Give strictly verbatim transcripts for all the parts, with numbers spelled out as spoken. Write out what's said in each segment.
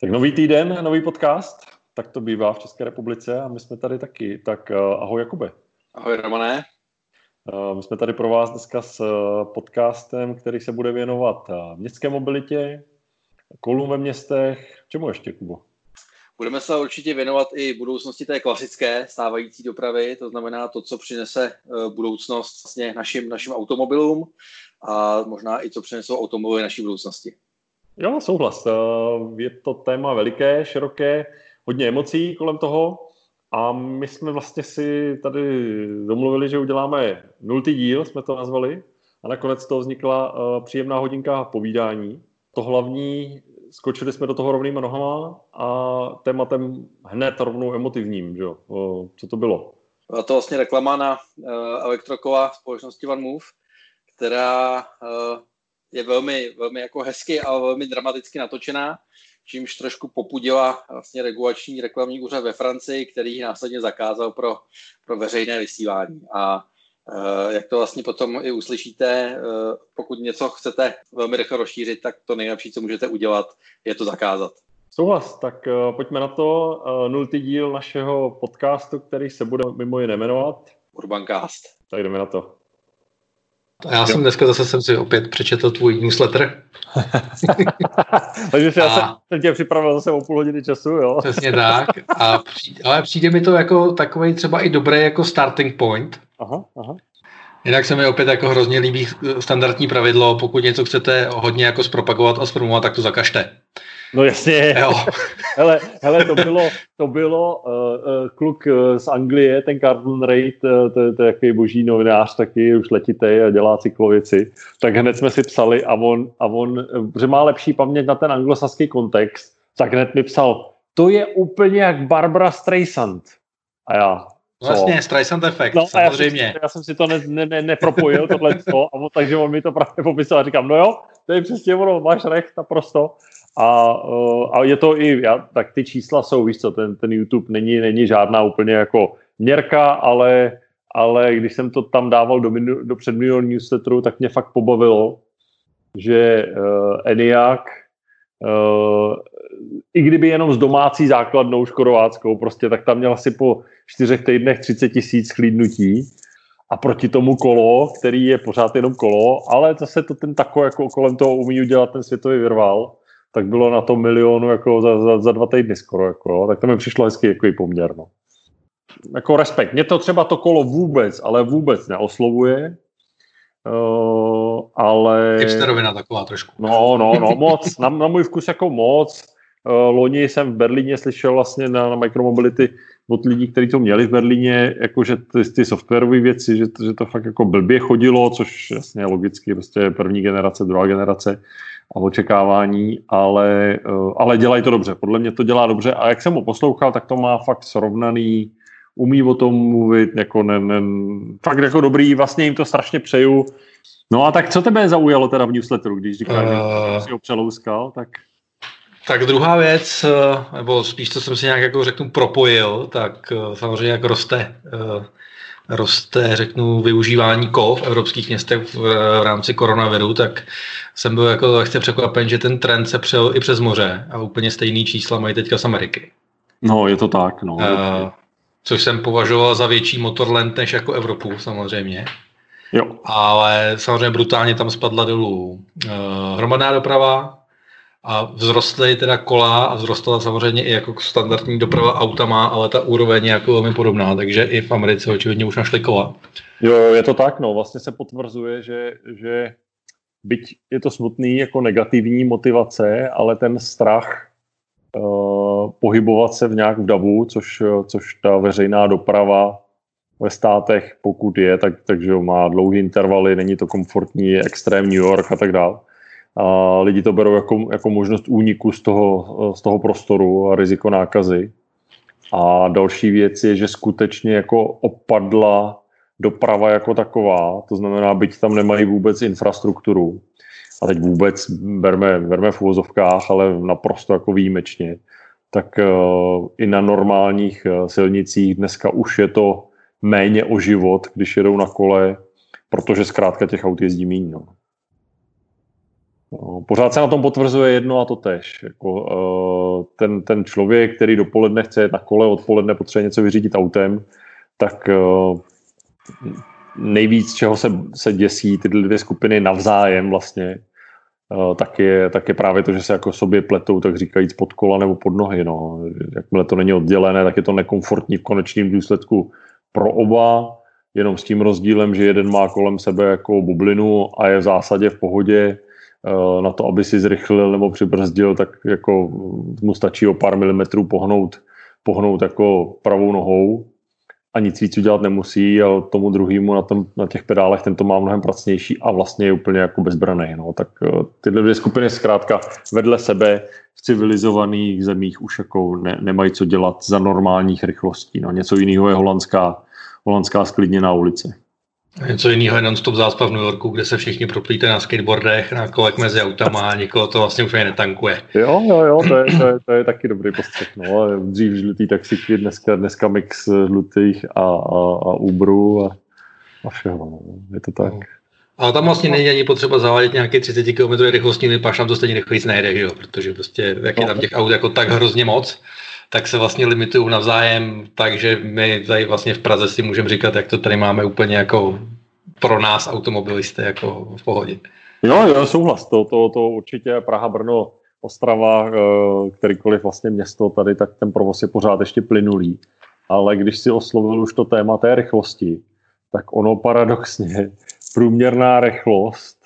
Tak nový týden, nový podcast, tak to bývá v České republice a my jsme tady taky. Tak ahoj Jakube. Ahoj Romane. My jsme tady pro vás dneska s podcastem, který se bude věnovat městské mobilitě, kolům ve městech. Čemu ještě, Kubo? Budeme se určitě věnovat i budoucnosti té klasické stávající dopravy, to znamená to, co přinese budoucnost vlastně našim, našim automobilům a možná i co přinesou automobily naší budoucnosti. Jo, souhlas. Je to téma veliké, široké, hodně emocí kolem toho a my jsme vlastně si tady domluvili, že uděláme nultý díl, jsme to nazvali, a nakonec toho vznikla příjemná hodinka povídání. To hlavní, skočili jsme do toho rovnýma nohama a tématem hned rovnou emotivním, že jo? Co to bylo? Byla to vlastně reklama na elektrokova společnosti OneMove, která je velmi, velmi jako hezky a velmi dramaticky natočená, čímž trošku popudila vlastně regulační reklamní úřad ve Francii, který následně zakázal pro, pro veřejné vysílání. A e, jak to vlastně potom i uslyšíte, e, pokud něco chcete velmi rychle rozšířit, tak to nejlepší, co můžete udělat, je to zakázat. Souhlas, tak e, pojďme na to. E, nultý díl našeho podcastu, který se bude mimo jiné jmenovat Urbancast. Tak jdeme na to. A já jsem dneska zase jsem si opět přečetl tvůj newsletter. Takže já a... jsem tě připravil zase o půl hodiny času, jo? Přesně tak. A přijde, ale přijde mi to jako takový třeba i dobrý jako starting point. Aha, aha. Jinak se mi opět jako hrozně líbí standardní pravidlo, pokud něco chcete hodně jako zpropagovat a zpromovat, tak to zakažte. No jasně. hele, hele, to bylo, to bylo uh, uh, kluk z Anglie, ten Carlton Reid, uh, to, to je jaký boží novinář, taky už letitej a dělá cyklověci. Tak hned jsme si psali a on, a on, že má lepší paměť na ten anglosaský kontext, tak hned mi psal, to je úplně jak Barbara Streisand. A já... Co? Vlastně, Streisand efekt, no, samozřejmě. Já jsem, já jsem si to ne, ne, ne, nepropojil, tohleto, a on, takže on mi to právě popisal a říkám, no jo, to je přesně ono, máš recht naprosto. A, a je to i, já, tak ty čísla jsou, víš co, ten, ten YouTube není, není žádná úplně jako měrka, ale, ale když jsem to tam dával do, minu, do předminulého newsletteru, tak mě fakt pobavilo, že uh, ENIAC, uh, i kdyby jenom s domácí základnou škorováckou, prostě, tak tam měl asi po čtyřech týdnech třicet tisíc chlídnutí a proti tomu kolo, který je pořád jenom kolo, ale zase to ten tako, jako kolem toho umí udělat ten světový virvál, tak bylo na to milionu jako za, za, za dva týdny skoro. Jako, tak to mi přišlo hezky jako poměr. No. Jako respekt. Mě to třeba to kolo vůbec, ale vůbec neoslovuje. Uh, ale... Hipsterovina taková trošku. No, no, no, moc. Na, na můj vkus jako moc. Uh, loni jsem v Berlíně slyšel vlastně na, na micromobility od lidí, kteří to měli v Berlíně, jakože ty, ty softwarové věci, že, že to fakt jako blbě chodilo, což jasně logicky prostě první generace, druhá generace a očekávání, ale, ale dělají to dobře. Podle mě to dělá dobře a jak jsem ho poslouchal, tak to má fakt srovnaný, umí o tom mluvit, jako ne, ne, fakt jako dobrý, vlastně jim to strašně přeju. No a tak co tebe zaujalo teda v newsletteru, když říkáš, uh... že jsi ho přelouskal, tak... Tak druhá věc, nebo spíš, co jsem si nějak jako řeknu propojil, tak samozřejmě jak roste, roste řeknu, využívání kol v evropských městech v rámci koronaviru, tak jsem byl jako lehce překvapen, že ten trend se přel i přes moře a úplně stejný čísla mají teďka z Ameriky. No, je to tak, no. A, což jsem považoval za větší motorland než jako Evropu samozřejmě. Jo. Ale samozřejmě brutálně tam spadla dolů hromadná doprava, a vzrostly teda kola a vzrostla samozřejmě i jako standardní doprava autama, ale ta úroveň je jako velmi podobná, takže i v Americe očividně už našli kola. Jo, je to tak, no, vlastně se potvrzuje, že, že byť je to smutný jako negativní motivace, ale ten strach uh, pohybovat se v nějak v davu, což, což ta veřejná doprava ve státech, pokud je, tak, takže má dlouhý intervaly, není to komfortní, extrém New York a tak dále. A lidi to berou jako, jako možnost úniku z toho, z toho prostoru a riziko nákazy. A další věc je, že skutečně jako opadla doprava jako taková, to znamená, byť tam nemají vůbec infrastrukturu. A teď vůbec berme, berme v uvozovkách, ale naprosto jako výjimečně. Tak uh, i na normálních silnicích dneska už je to méně o život, když jedou na kole, protože zkrátka těch aut jezdí míň. No. Pořád se na tom potvrzuje jedno a to tež. Jako, ten, ten člověk, který dopoledne chce jet na kole, odpoledne potřebuje něco vyřídit autem, tak nejvíc, čeho se, se děsí tyhle dvě skupiny navzájem vlastně, tak je, tak je právě to, že se jako sobě pletou, tak říkajíc pod kola nebo pod nohy. No. Jakmile to není oddělené, tak je to nekomfortní v konečném důsledku pro oba, jenom s tím rozdílem, že jeden má kolem sebe jako bublinu a je v zásadě v pohodě na to, aby si zrychlil nebo přibrzdil, tak jako mu stačí o pár milimetrů pohnout, pohnout jako pravou nohou a nic víc udělat nemusí, a tomu druhému na, na těch pedálech ten to má mnohem pracnější a vlastně je úplně jako bezbranej. No. Tak tyhle dvě skupiny zkrátka vedle sebe v civilizovaných zemích už jako ne, nemají co dělat za normálních rychlostí. No. Něco jiného je holandská, holandská sklidněná ulice. Něco jiného je non-stop zácpa v New Yorku, kde se všichni proplíte na skateboardech, na kolech mezi autama a nikoho to vlastně už ani netankuje. Jo, jo, jo, to je, to je, to je taky dobrý postřeh. No. Dřív žlutý taxiky, dneska, dneska mix žlutých a, a, a Uberu a, a všeho. Je to tak. Ale tam vlastně není ani potřeba zavádět nějaké třicet kilometrů rychlostní lipaš, tam to stejně rychlejc nejde, jo, protože prostě, jak je tam těch aut jako tak hrozně moc, tak se vlastně limitují navzájem, takže my tady vlastně v Praze si můžeme říkat, jak to tady máme úplně jako pro nás automobilisté jako v pohodě. Jo, jo, souhlas, to, to, to určitě Praha, Brno, Ostrava, kterýkoliv vlastně město tady, tak ten provoz je pořád ještě plynulý. Ale když si oslovil už to téma té rychlosti, tak ono paradoxně, průměrná rychlost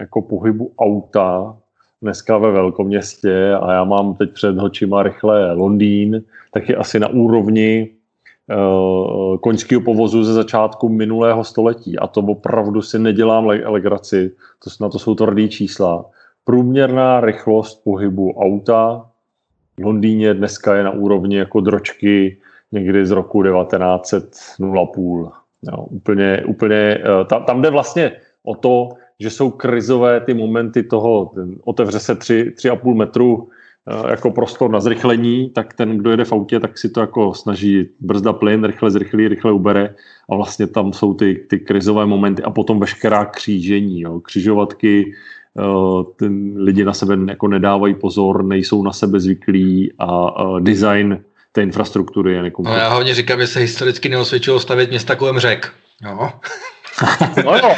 jako pohybu auta dneska ve velkoměstě, a já mám teď před očima rychle Londýn, tak je asi na úrovni uh, koňského povozu ze začátku minulého století. A to opravdu si nedělám legraci, to, na to jsou tvrdý čísla. Průměrná rychlost pohybu auta v Londýně dneska je na úrovni jako dročky někdy z roku devatenáct set. Jo, úplně, úplně, tam, tam jde vlastně o to, že jsou krizové ty momenty toho, otevře se tři, tři a půl metru jako prostor na zrychlení, tak ten, kdo jede v autě, tak si to jako snaží brzda plyn, rychle zrychlí, rychle ubere a vlastně tam jsou ty, ty krizové momenty a potom veškerá křížení, jo, křižovatky, ten, lidi na sebe jako nedávají pozor, nejsou na sebe zvyklí a, a design té infrastruktury je nekomplexní. No já hlavně říkám, že se historicky neosvědčilo stavět města kolem řek. No. No jo,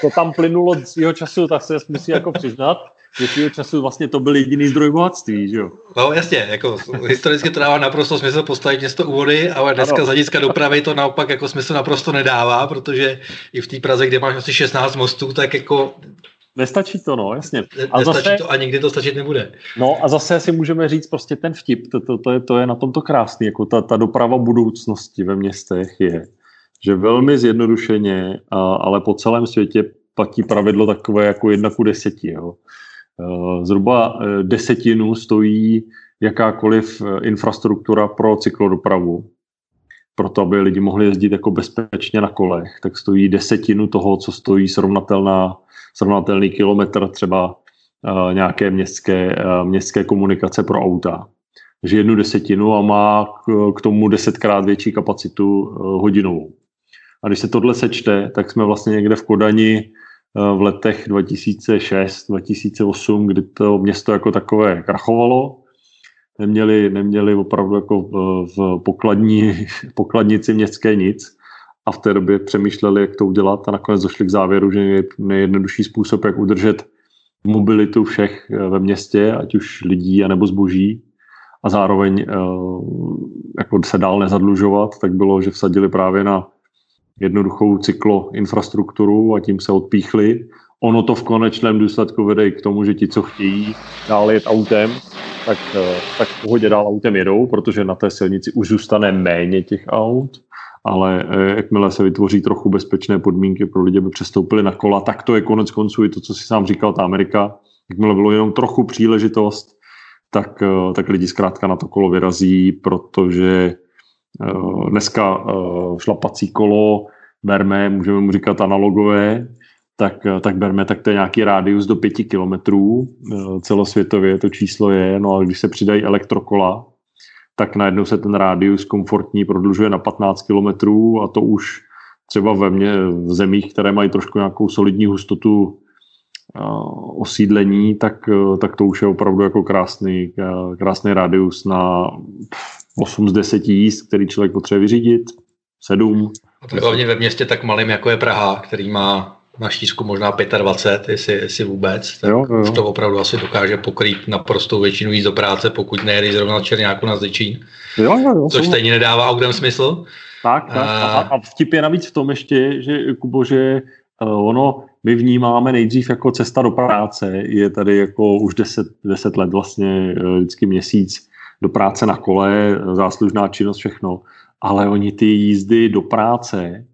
to tam plynulo z jeho času, tak se musí jako přiznat, že z jeho času vlastně to byl jediný zdroj bohatství, že jo? No jasně, jako historicky to dává naprosto smysl postavit město u vody, ale dneska ano. Z hlediska dopravy to naopak jako smysl naprosto nedává, protože i v té Praze, kde máš asi šestnáct mostů, tak jako... Nestačí to, no, jasně. A nestačí zase, to a nikdy to stačit nebude. No a zase si můžeme říct prostě ten vtip, to, to, to, je, to je na tomto krásný, jako ta, ta doprava budoucnosti ve městech je, že velmi zjednodušeně, a, ale po celém světě platí pravidlo takové jako jedna ku deseti. Jo. Zhruba desetinu stojí jakákoliv infrastruktura pro cyklodopravu. Proto, aby lidi mohli jezdit jako bezpečně na kolech, tak stojí desetinu toho, co stojí srovnatelná, srovnatelný kilometr třeba uh, nějaké městské, uh, městské komunikace pro auta. Takže jednu desetinu a má k, k tomu desetkrát větší kapacitu uh, hodinovou. A když se tohle sečte, tak jsme vlastně někde v Kodani uh, v letech dva tisíce šest, dva tisíce osm, kdy to město jako takové krachovalo. Neměli, neměli opravdu jako v, v pokladní, pokladnici městské nic a v té době přemýšleli, jak to udělat a nakonec došli k závěru, že je nejjednodušší způsob, jak udržet mobilitu všech ve městě, ať už lidí anebo zboží a zároveň jako se dál nezadlužovat, tak bylo, že vsadili právě na jednoduchou cykloinfrastrukturu a tím se odpíchli. Ono to v konečném důsledku vede i k tomu, že ti, co chtějí dál jet autem, tak, tak v pohodě dál autem jedou, protože na té silnici už zůstane méně těch aut, ale jakmile se vytvoří trochu bezpečné podmínky pro lidi, aby přestoupili na kola, tak to je konec konců i to, co si sám říkal, ta Amerika. Jakmile bylo jenom trochu příležitost, tak, tak lidi zkrátka na to kolo vyrazí, protože dneska šlapací kolo, berme, můžeme mu říkat analogové, Tak, tak berme, tak to je nějaký rádius do pěti kilometrů, celosvětově to číslo je, no a když se přidají elektrokola, tak najednou se ten rádius komfortní prodlužuje na patnáct kilometrů a to už třeba ve mě, v zemích, které mají trošku nějakou solidní hustotu osídlení, tak, tak to už je opravdu jako krásný, krásný radius na osm z deseti jízd, který člověk potřebuje vyřídit, sedm. Hlavně ve městě tak malým, jako je Praha, který má na štířku možná dvacet pět, jestli, jestli vůbec, tak jo, jo. Už to opravdu asi dokáže pokrýt naprostou většinu jízd do práce, pokud nejedeš zrovna Černáku na Zličín, jo, jo, jo, což jo. Stejně nedává autem smysl. Tak, tak. A, a vtip je navíc v tom ještě, že Kubo, že ono my vnímáme nejdřív jako cesta do práce, je tady jako už deset let vlastně vždycky měsíc do práce na kole, záslužná činnost, všechno, ale oni ty jízdy do práce,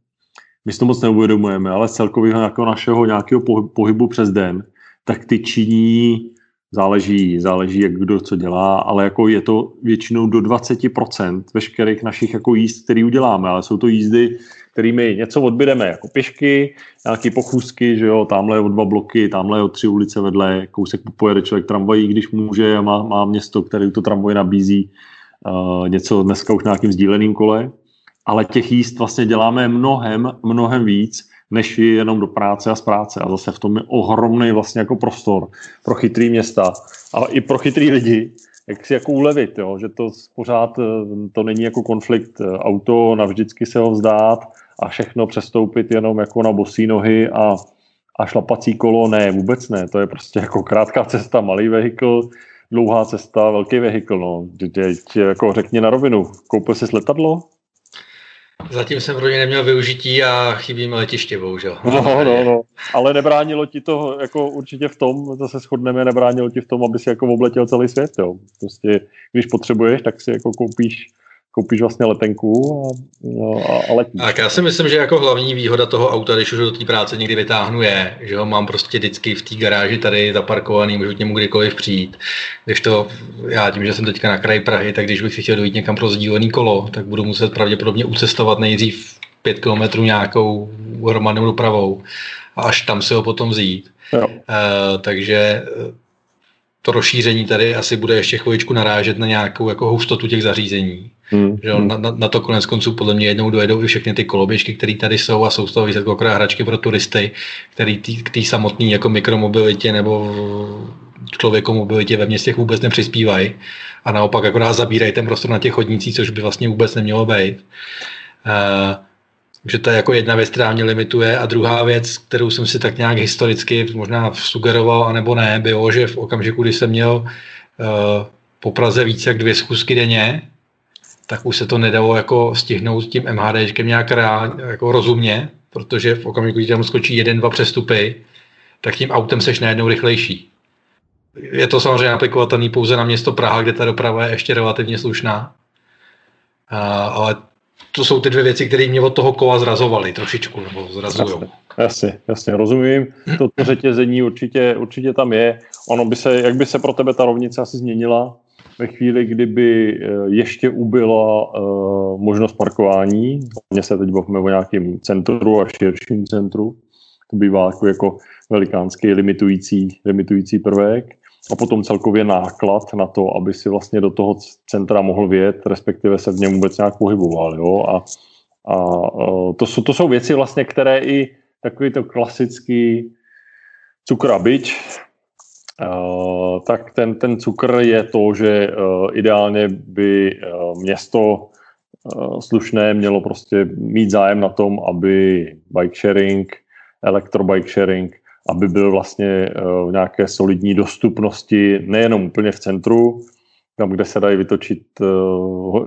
my si to moc neuvědomujeme, ale z celkového nějakého našeho nějakého pohybu přes den, tak ty činí, záleží, záleží, jak kdo co dělá, ale jako je to většinou do dvacet procent veškerých našich jako jízd, které uděláme, ale jsou to jízdy, kterými něco odbydeme, jako pěšky, nějaké pochůzky, že jo, tamhle o dva bloky, tamhle o tři ulice vedle, kousek pojede člověk tramvají, když může, má, má město, které to tramvaj nabízí, uh, něco dneska už na nějakým sdíleným kole, ale těch jíst vlastně děláme mnohem, mnohem víc, než jenom do práce a z práce. A zase v tom je ohromný vlastně jako prostor pro chytrý města, ale i pro chytrý lidi, jak si jako ulevit, jo? Že to pořád, to není jako konflikt auto, navždycky se ho vzdát a všechno přestoupit jenom jako na bosí nohy a, a šlapací kolo, ne, vůbec ne, to je prostě jako krátká cesta, malý vehikl, dlouhá cesta, velký vehikl, no, teď jako řekni na rovinu, koupil jsi letadlo? Zatím jsem pro ně neměl využití a chybí mi letiště, bohužel. No, no, no, ale nebránilo ti to jako určitě v tom, zase shodneme, nebránilo ti v tom, aby si jako obletěl celý svět, jo. Prostě, když potřebuješ, tak si jako koupíš, koupíš vlastně letenku a, no, a letíš. Tak já si myslím, že jako hlavní výhoda toho auta, když už do té práce někdy vytáhnu, je, že ho mám prostě vždycky v té garáži tady zaparkovaný, můžu k němu kdykoliv přijít. Když to, já tím, že jsem teďka na kraji Prahy, tak když bych si chtěl dojít někam pro sdílený kolo, tak budu muset pravděpodobně ucestovat nejdřív pět kilometrů nějakou hromadnou dopravou a až tam se ho potom vzít. Uh, takže... to rozšíření tady asi bude ještě chviličku narážet na nějakou jako hustotu těch zařízení. Hmm. Že na, na, na to konec konců podle mě jednou dojedou i všechny ty koloběžky, které tady jsou a jsou z toho výsledkokrát hračky pro turisty, který k té samotné jako mikromobilitě nebo člověkomobilitě ve městech vůbec nepřispívají a naopak akorát zabírají ten prostor na těch chodnících, což by vlastně vůbec nemělo být. Uh, že to je jako jedna věc, která mě limituje a druhá věc, kterou jsem si tak nějak historicky možná sugeroval, anebo ne, bylo, že v okamžiku, kdy jsem měl uh, po Praze více jak dvě schůzky denně, tak už se to nedalo jako stihnout tím MHDčkem nějak reál, jako rozumně, protože v okamžiku, kdy tam skočí jeden, dva přestupy, tak tím autem seš najednou rychlejší. Je to samozřejmě aplikovatelný pouze na město Praha, kde ta doprava je ještě relativně slušná, uh, ale to jsou ty dvě věci, které mě od toho kola zrazovaly trošičku, nebo zrazujou. Jasně, jasně, jasně, rozumím. To řetězení určitě, určitě tam je. Ono by se, jak by se pro tebe ta rovnice asi změnila ve chvíli, kdyby ještě ubyla uh, možnost parkování. Hlavně se teď bavíme o nějakém centru a širším centru. To bývá jako, jako velikánský limitující, limitující prvek. A potom celkově náklad na to, aby si vlastně do toho centra mohl vjet, respektive se v něm vůbec nějak pohyboval. Jo? A, a to, jsou, to jsou věci vlastně, které i takový to klasický cukrabič, tak ten, ten cukr je to, že ideálně by město slušné mělo prostě mít zájem na tom, aby bike sharing, elektrobike sharing, aby byl vlastně v nějaké solidní dostupnosti, nejenom úplně v centru, tam, kde se dají vytočit,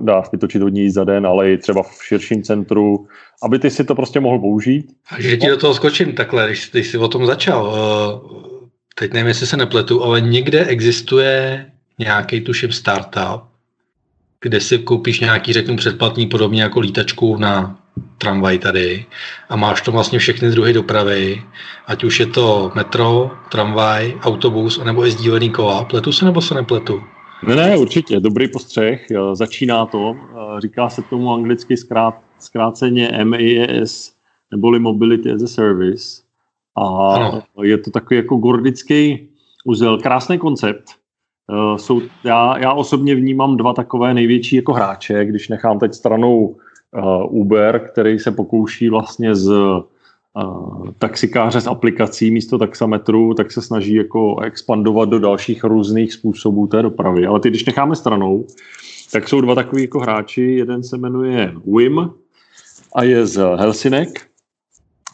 dá vytočit hodně jízd za den, ale i třeba v širším centru, aby ty si to prostě mohl použít. Že ti do toho skočím takhle, když, když jsi o tom začal, teď nevím, jestli se nepletu, ale někde existuje nějaký tuším startup, kde si koupíš nějaký, řeknu, předplatný podobně jako lítačku na tramvaj tady a máš to vlastně všechny druhy dopravy, ať už je to metro, tramvaj, autobus, anebo i sdílený kola. Pletu se nebo se nepletu? Ne, ne, určitě, dobrý postřeh, začíná to, říká se tomu anglicky zkrát, zkráceně M A S, neboli Mobility as a Service a ano. Je to takový jako gordický uzel, krásný koncept. Jsou, já, já osobně vnímám dva takové největší jako hráče, když nechám teď stranou Uber, který se pokouší vlastně z taxikáře z aplikací místo taxametru, tak se snaží jako expandovat do dalších různých způsobů té dopravy. Ale ty, když necháme stranou, tak jsou dva takový jako hráči. Jeden se jmenuje Wim a je z Helsinek.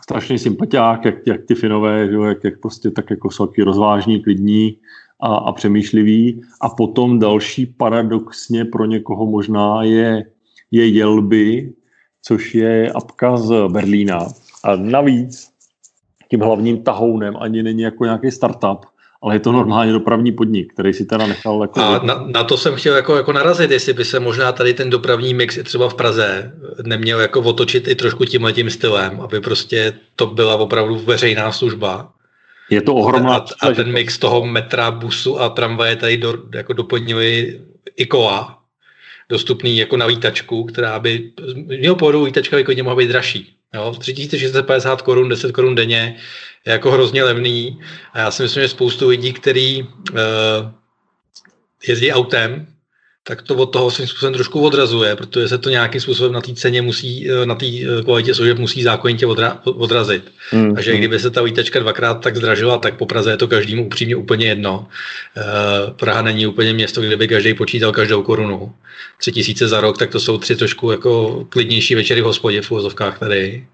Strašný sympatiák, jak, jak ty Finové, že? Jak, jak prostě tak jako jsou taky rozvážní, klidní a, a přemýšliví. A potom další paradoxně pro někoho možná je, je Jelby, což je apka z Berlína. A navíc tím hlavním tahounem ani není jako nějaký startup, ale je to normálně dopravní podnik, který si teda nechal... Jako... A na, na to jsem chtěl jako, jako narazit, jestli by se možná tady ten dopravní mix třeba v Praze neměl jako otočit i trošku tímhletím stylem, aby prostě to byla opravdu veřejná služba. Je to ohromná... A, a ten mix toho metra, busu a tramvaje tady do, jako doplnili i kola, dostupný jako na výtačku, která by... Z mého pohledu výtačka by mohla být dražší. Jo, tři tisíce šest set padesát korun, deset korun denně je jako hrozně levný a já si myslím, že spoustu lidí, který uh, jezdí autem, tak to od toho svým způsobem trošku odrazuje, protože se to nějakým způsobem na té ceně musí, na té kvalitě služeb musí zákonitě odra- odrazit. Mm-hmm. A že kdyby se ta výtačka dvakrát tak zdražila, tak po Praze je to každému upřímně úplně jedno. Uh, Praha není úplně město, kde by každý počítal každou korunu. Tři tisíce za rok, tak to jsou tři trošku jako klidnější večery v hospodě v uvozovkách tady.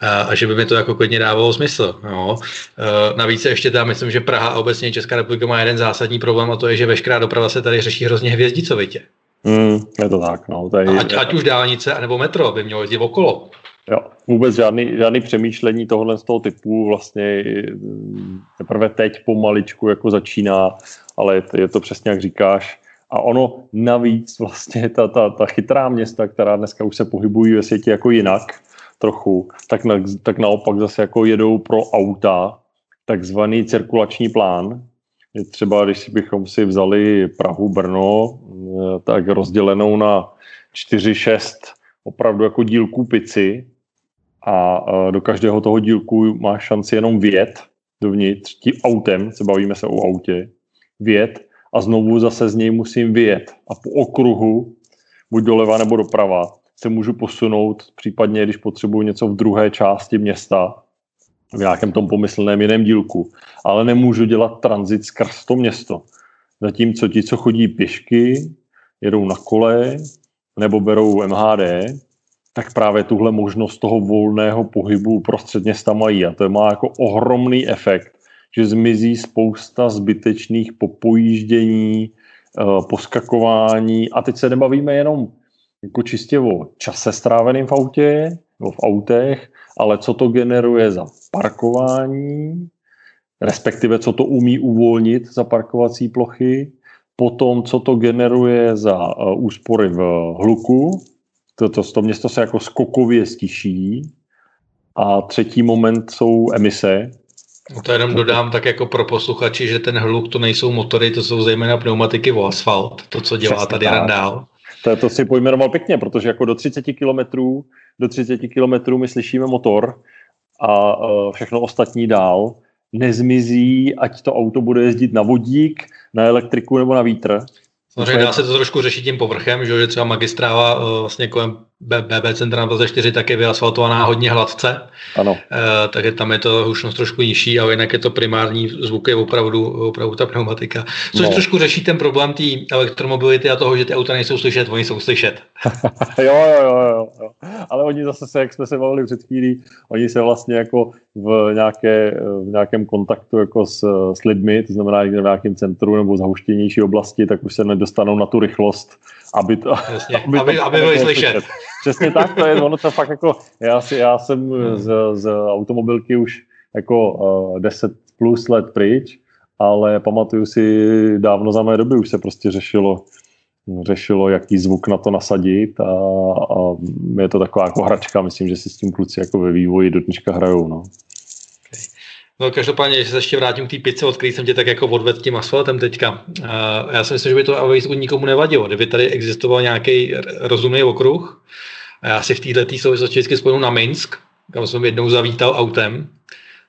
A, a že by mi to jako klidně dávalo smysl. Jo. E, navíc ještě tam myslím, že Praha a obecně Česká republika má jeden zásadní problém a to je, že veškerá doprava se tady řeší hrozně hvězdicovitě. Mm, je to tak, no. Tady, a ať, ať už dálnice, anebo metro by mělo jezdit okolo. Jo, vůbec žádný, žádný přemýšlení tohohle z toho typu vlastně teprve teď pomaličku jako začíná, ale je to, je to přesně jak říkáš. A ono navíc vlastně ta, ta, ta chytrá města, která dneska už se pohybují ve světě jako jinak, trochu, tak, na, tak naopak zase jako jedou pro auta takzvaný cirkulační plán. Třeba když bychom si vzali Prahu, Brno, tak rozdělenou na čtyři šest opravdu jako dílků pici a do každého toho dílku máš šanci jenom vjet dovnitř, tím autem, se bavíme se o autě, vjet a znovu zase z něj musím vjet a po okruhu, buď doleva nebo doprava, se můžu posunout, případně když potřebuji něco v druhé části města, v nějakém tom pomyslném jiném dílku, ale nemůžu dělat tranzit skrz to město. Zatímco ti, co chodí pěšky, jedou na kole nebo berou em há dé, tak právě tuhle možnost toho volného pohybu prostřed města mají a to má jako ohromný efekt, že zmizí spousta zbytečných popojíždění, poskakování a teď se nebavíme jenom jako čistě o čase stráveným v autě, nebo v autech, ale co to generuje za parkování, respektive co to umí uvolnit za parkovací plochy, potom co to generuje za uh, úspory v hluku, to, to, to město se jako skokově stiší a třetí moment jsou emise. To jenom dodám tak jako pro posluchači, že ten hluk to nejsou motory, to jsou zejména pneumatiky o asfalt, to, co dělá tady Randál. To, to si pojmenoval pěkně, protože jako do třicet kilometrů, do třicet kilometrů my slyšíme motor a uh, všechno ostatní dál nezmizí, ať to auto bude jezdit na vodík, na elektriku nebo na vítr. Samozřejmě dá se to trošku řešit tím povrchem, že třeba magistrála uh, vlastně kolem bé bé centra na Praze čtyři tak je vyasfaltovaná hodně hladce. Ano. Uh, takže tam je to hlučnost trošku nižší, ale jinak je to primární zvuk, je opravdu, opravdu ta pneumatika. Což no. Trošku řeší ten problém té elektromobility a toho, že ty auta nejsou slyšet, oni jsou slyšet. jo, jo, jo, jo, jo. Ale oni zase, se, jak jsme se bavili před chvílí, oni se vlastně jako v, nějaké, v nějakém kontaktu jako s, s lidmi, to znamená v nějakém centru nebo zahuštěnější oblasti, tak už se nedostanou na tu rychlost, aby to... Jasně, aby, aby, to, aby byli slyšet. slyšet. Přesně tak, to je ono to fakt jako, já, si, já jsem z, z automobilky už jako uh, deset plus let pryč, ale pamatuju si dávno za mé doby už se prostě řešilo, řešilo jaký zvuk na to nasadit a, a je to taková jako hračka, myslím, že si s tím kluci jako ve vývoji do dneška hrajou, no. No každopádně, že se ještě vrátím k té pice, od který jsem tě tak jako odvedl tím asfaltem teďka. Uh, já si myslím, že by to avizu nikomu nevadilo, kdyby tady existoval nějaký rozumný okruh. A já si v této souvislosti vždycky spojnu na Minsk, kam jsem jednou zavítal autem.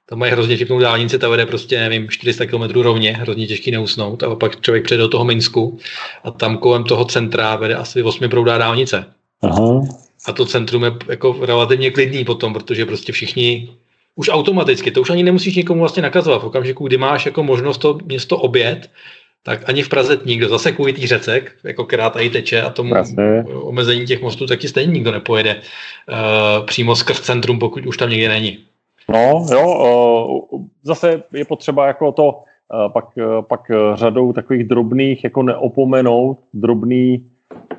Tam mají hrozně šiknou dálnici, ta vede prostě, nevím, čtyři sta kilometrů rovně, hrozně těžký neusnout. A pak člověk přijde do toho Minsku a tam kolem toho centra vede asi osmiproudá dálnice. Aha. A to centrum je jako relativně klidný potom, protože prostě všichni už automaticky, to už ani nemusíš nikomu vlastně nakazovat. V okamžiku, kdy máš jako možnost to město obět, tak ani v Praze nikdo, zase kvůli tý řece, jako která tady teče a tomu Prasne. Omezení těch mostů, taky stejně nikdo nepojede uh, přímo skrz centrum, pokud už tam někde není. No jo, uh, zase je potřeba jako to uh, pak, uh, pak řadou takových drobných, jako neopomenout, drobný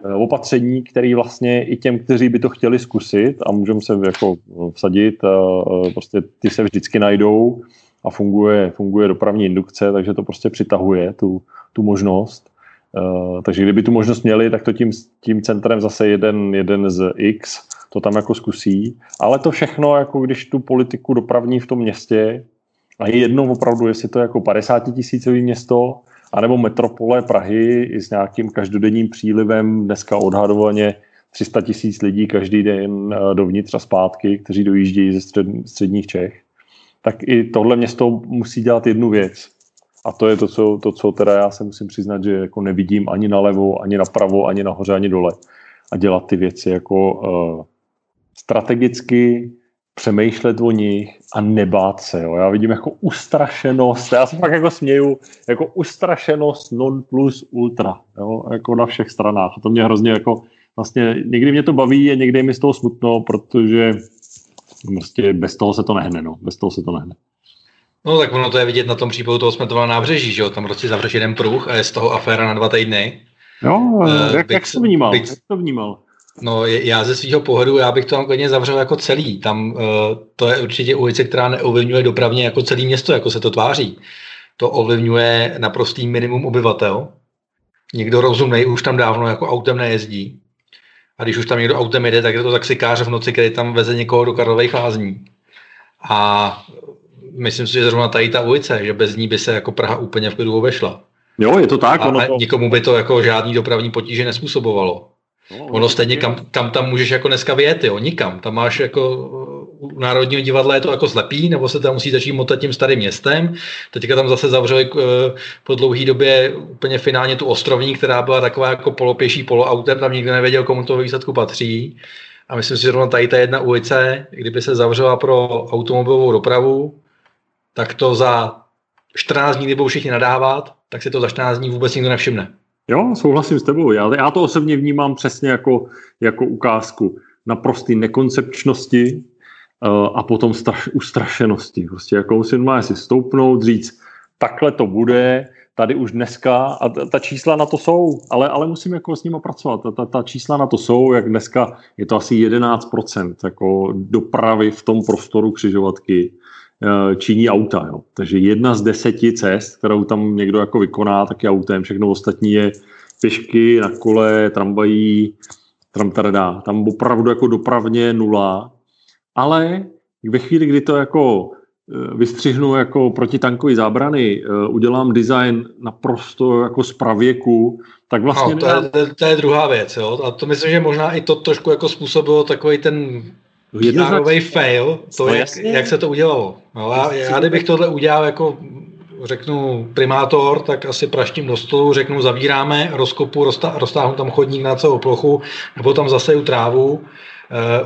uh, opatření, který vlastně i těm, kteří by to chtěli zkusit a můžeme se jako vsadit, uh, prostě ty se vždycky najdou. A funguje, funguje dopravní indukce, takže to prostě přitahuje tu, tu možnost. Uh, takže kdyby tu možnost měli, tak to tím, tím centrem zase jeden, jeden z X to tam jako zkusí. Ale to všechno, jako když tu politiku dopravní v tom městě, a je jednou opravdu, jestli to je jako padesátitisícový město, anebo metropole Prahy i s nějakým každodenním přílivem, dneska odhadovaně tři sta tisíc lidí každý den dovnitř a zpátky, kteří dojíždějí ze střed, středních Čech, tak i tohle město musí dělat jednu věc. A to je to, co, to, co teda já se musím přiznat, že jako nevidím ani nalevo, ani napravo, ani nahoře, ani dole. A dělat ty věci jako uh, strategicky, přemýšlet o nich a nebát se. Jo. Já vidím jako ustrašenost, já se pak jako směju, jako ustrašenost non plus ultra, jo, jako na všech stranách. A to mě hrozně jako, vlastně někdy mě to baví a někdy mi z toho smutno, protože prostě bez toho se to nehne, no. Bez toho se to nehne. No tak ono to je vidět na tom případu toho Smetova nábřeží, že jo? Tam prostě zavřeš jeden pruh a je z toho aféra na dva týdny. Jo, uh, jak, bych, jak to vnímal? Bych, jak to vnímal? No já ze svého pohledu, já bych to tam klidně zavřel jako celý. Tam uh, to je určitě ulice, která neovlivňuje dopravně jako celý město, jako se to tváří. To ovlivňuje naprostý minimum obyvatel. Někdo rozumnej už tam dávno jako autem nejezdí. A když už tam někdo autem jede, tak je to taxikář v noci, který tam veze někoho do Karlových Lázní. A myslím si, že zrovna tady ta ulice, že bez ní by se jako Praha úplně v klidu obešla. Jo, je to tak. A ono to... nikomu by to jako žádný dopravní potíže nespůsobovalo. No, ono stejně, kam, kam tam můžeš jako dneska vyjet, jo, nikam. Tam máš jako u Národního divadla je to jako slepý, nebo se tam musí začít motat tím Starým městem. Teďka tam zase zavřeli po dlouhý době úplně finálně tu Ostrovní, která byla taková jako polopěší poloautem, tam nikdo nevěděl, komu to ve výsledku patří. A myslím si, že zrovna tady ta jedna ulice, kdyby se zavřela pro automobilovou dopravu, tak to za čtrnáct dní nebudou všichni nadávat, tak si to za čtrnáct dní vůbec nikdo nevšimne. Jo, souhlasím s tebou. Já, já to osobně vnímám přesně jako, jako ukázku naprosté nekoncepčnosti a potom straš, ustrašenosti. Prostě jako musím má si stoupnout, říct, takhle to bude, tady už dneska, a ta, ta čísla na to jsou, ale, ale musím jako s nima pracovat. Ta, ta, ta čísla na to jsou, jak dneska je to asi jedenáct procent jako dopravy v tom prostoru křižovatky činí auta. Jo. Takže jedna z deseti cest, kterou tam někdo jako vykoná, tak je autem, všechno ostatní je pěšky, na kole, tramvají, tramtardá. Tam opravdu jako dopravně nula. Ale ve chvíli, kdy to jako vystřihnu jako protitankové zábrany, udělám design naprosto jako z pravěku, tak vlastně... No, to, je, to, je, to je druhá věc, jo. A to myslím, že možná i to trošku jako způsobilo takový ten pé érovej fail, to, no, jak, jak se to udělalo. No, já, já kdybych tohle udělal jako, řeknu, primátor, tak asi praštím do stolu, řeknu, zavíráme, rozkopu, roztáhnu tam chodník na celou plochu, nebo tam zaseju trávu,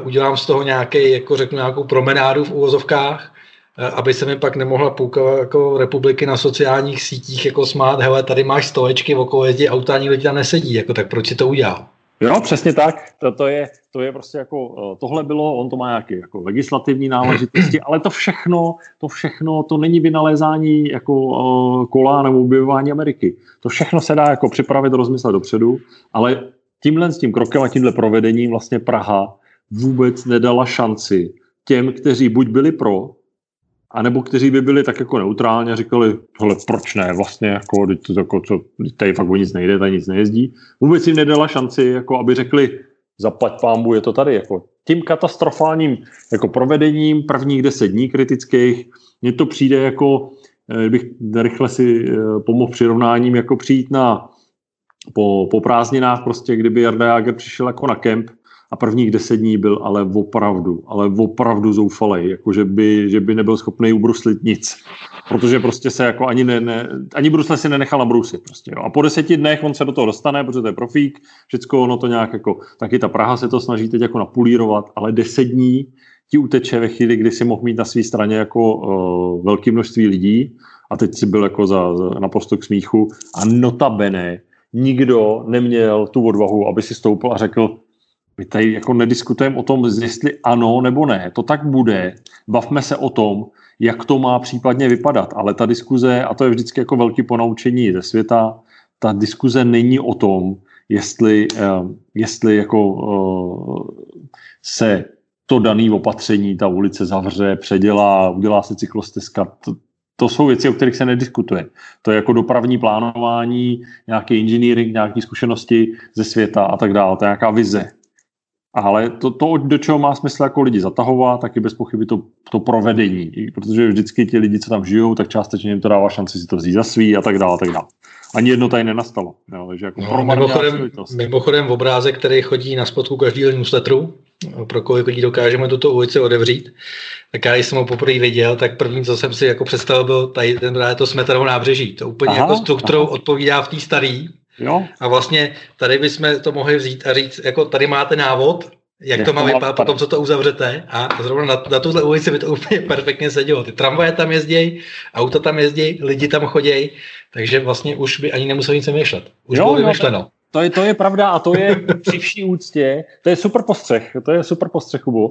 Uh, udělám z toho nějaký, jako řeknu, nějakou promenádu v uvozovkách, uh, aby se mi pak nemohla půlka jako republiky na sociálních sítích jako smát, hele, tady máš stolečky, okolo jezdí auta, nikdo ti tam nesedí, jako tak proč si to udělal? No, přesně tak, to, to, je, to je prostě jako, tohle bylo, on to má nějaké jako legislativní náležitosti, ale to všechno, to všechno, to není vynalézání jako uh, kola nebo objevování Ameriky. To všechno se dá jako připravit, rozmyslet dopředu, ale tímhle s tím krokem a tímhle provedením vlastně Praha vůbec nedala šanci těm, kteří buď byli pro, anebo kteří by byli tak jako neutrálně a říkali, hele, proč ne, vlastně, jako, to, jako co, tady fakt o nic nejde, tady nic nejezdí. Vůbec jim nedala šanci, jako, aby řekli, zaplať pánbu, je to tady. Jako. Tím katastrofálním jako provedením prvních deset dní kritických, mně to přijde, jako, bych rychle si pomohl přirovnáním, jako přijít na, po, po prázdninách, prostě, kdyby Jarda Jágr přišel jako na kemp, a prvních deset dní byl ale opravdu, ale opravdu zoufalej, jako že by, že by nebyl schopný ubruslit nic, protože prostě se jako ani, ne, ne, ani brusle si nenechal nabrusit prostě, jo. A po deseti dnech on se do toho dostane, protože to je profík, všecko ono to nějak jako, taky ta Praha se to snaží teď jako napulírovat, ale deset dní ti uteče ve chvíli, kdy si mohl mít na své straně jako uh, velké množství lidí a teď si byl jako za, za, naprosto k smíchu a notabene nikdo neměl tu odvahu, aby si stoupil a řekl, my tady jako nediskutujeme o tom, jestli ano nebo ne, to tak bude, bavme se o tom, jak to má případně vypadat, ale ta diskuze, a to je vždycky jako velký ponaučení ze světa, ta diskuze není o tom, jestli, uh, jestli jako uh, se to dané opatření, ta ulice zavře, předělá, udělá se cyklostezka. To, to jsou věci, o kterých se nediskutuje. To je jako dopravní plánování, nějaký engineering, nějaké zkušenosti ze světa a tak dále. To je nějaká vize. Ale to, to, do čeho má smysl jako lidi zatahovat, tak je bez pochyby to, to provedení. Protože vždycky ti lidi, co tam žijou, tak částečně jim to dává šanci si to vzít za svý a tak dále. Tak dále. Ani jedno tady nenastalo. Jo, takže jako no, mimochodem, mimochodem v obrázek, který chodí na spodku každého newsletteru, pro kolik lidí dokážeme tuto ulici odevřít, tak já jsem ho poprvé viděl, tak první, co jsem si jako představil, byl tady ten právě to Smetanovou nábřeží. To úplně aha, jako strukturou aha. odpovídá v té starý. Jo. A vlastně tady bychom to mohli vzít a říct, jako tady máte návod, jak, jak to má vypadat potom, co to uzavřete. A zrovna na, na tuhle ulici by to úplně perfektně sedělo. Ty tramvaje tam jezdějí, auta tam jezdějí, lidi tam chodějí, takže vlastně už by ani nemuseli nic vymýšlet. Už jo, bylo vymyšleno. Jo, to je, to je pravda a to je při vší úctě, to je super postřeh, to je super postřeh, Kubo.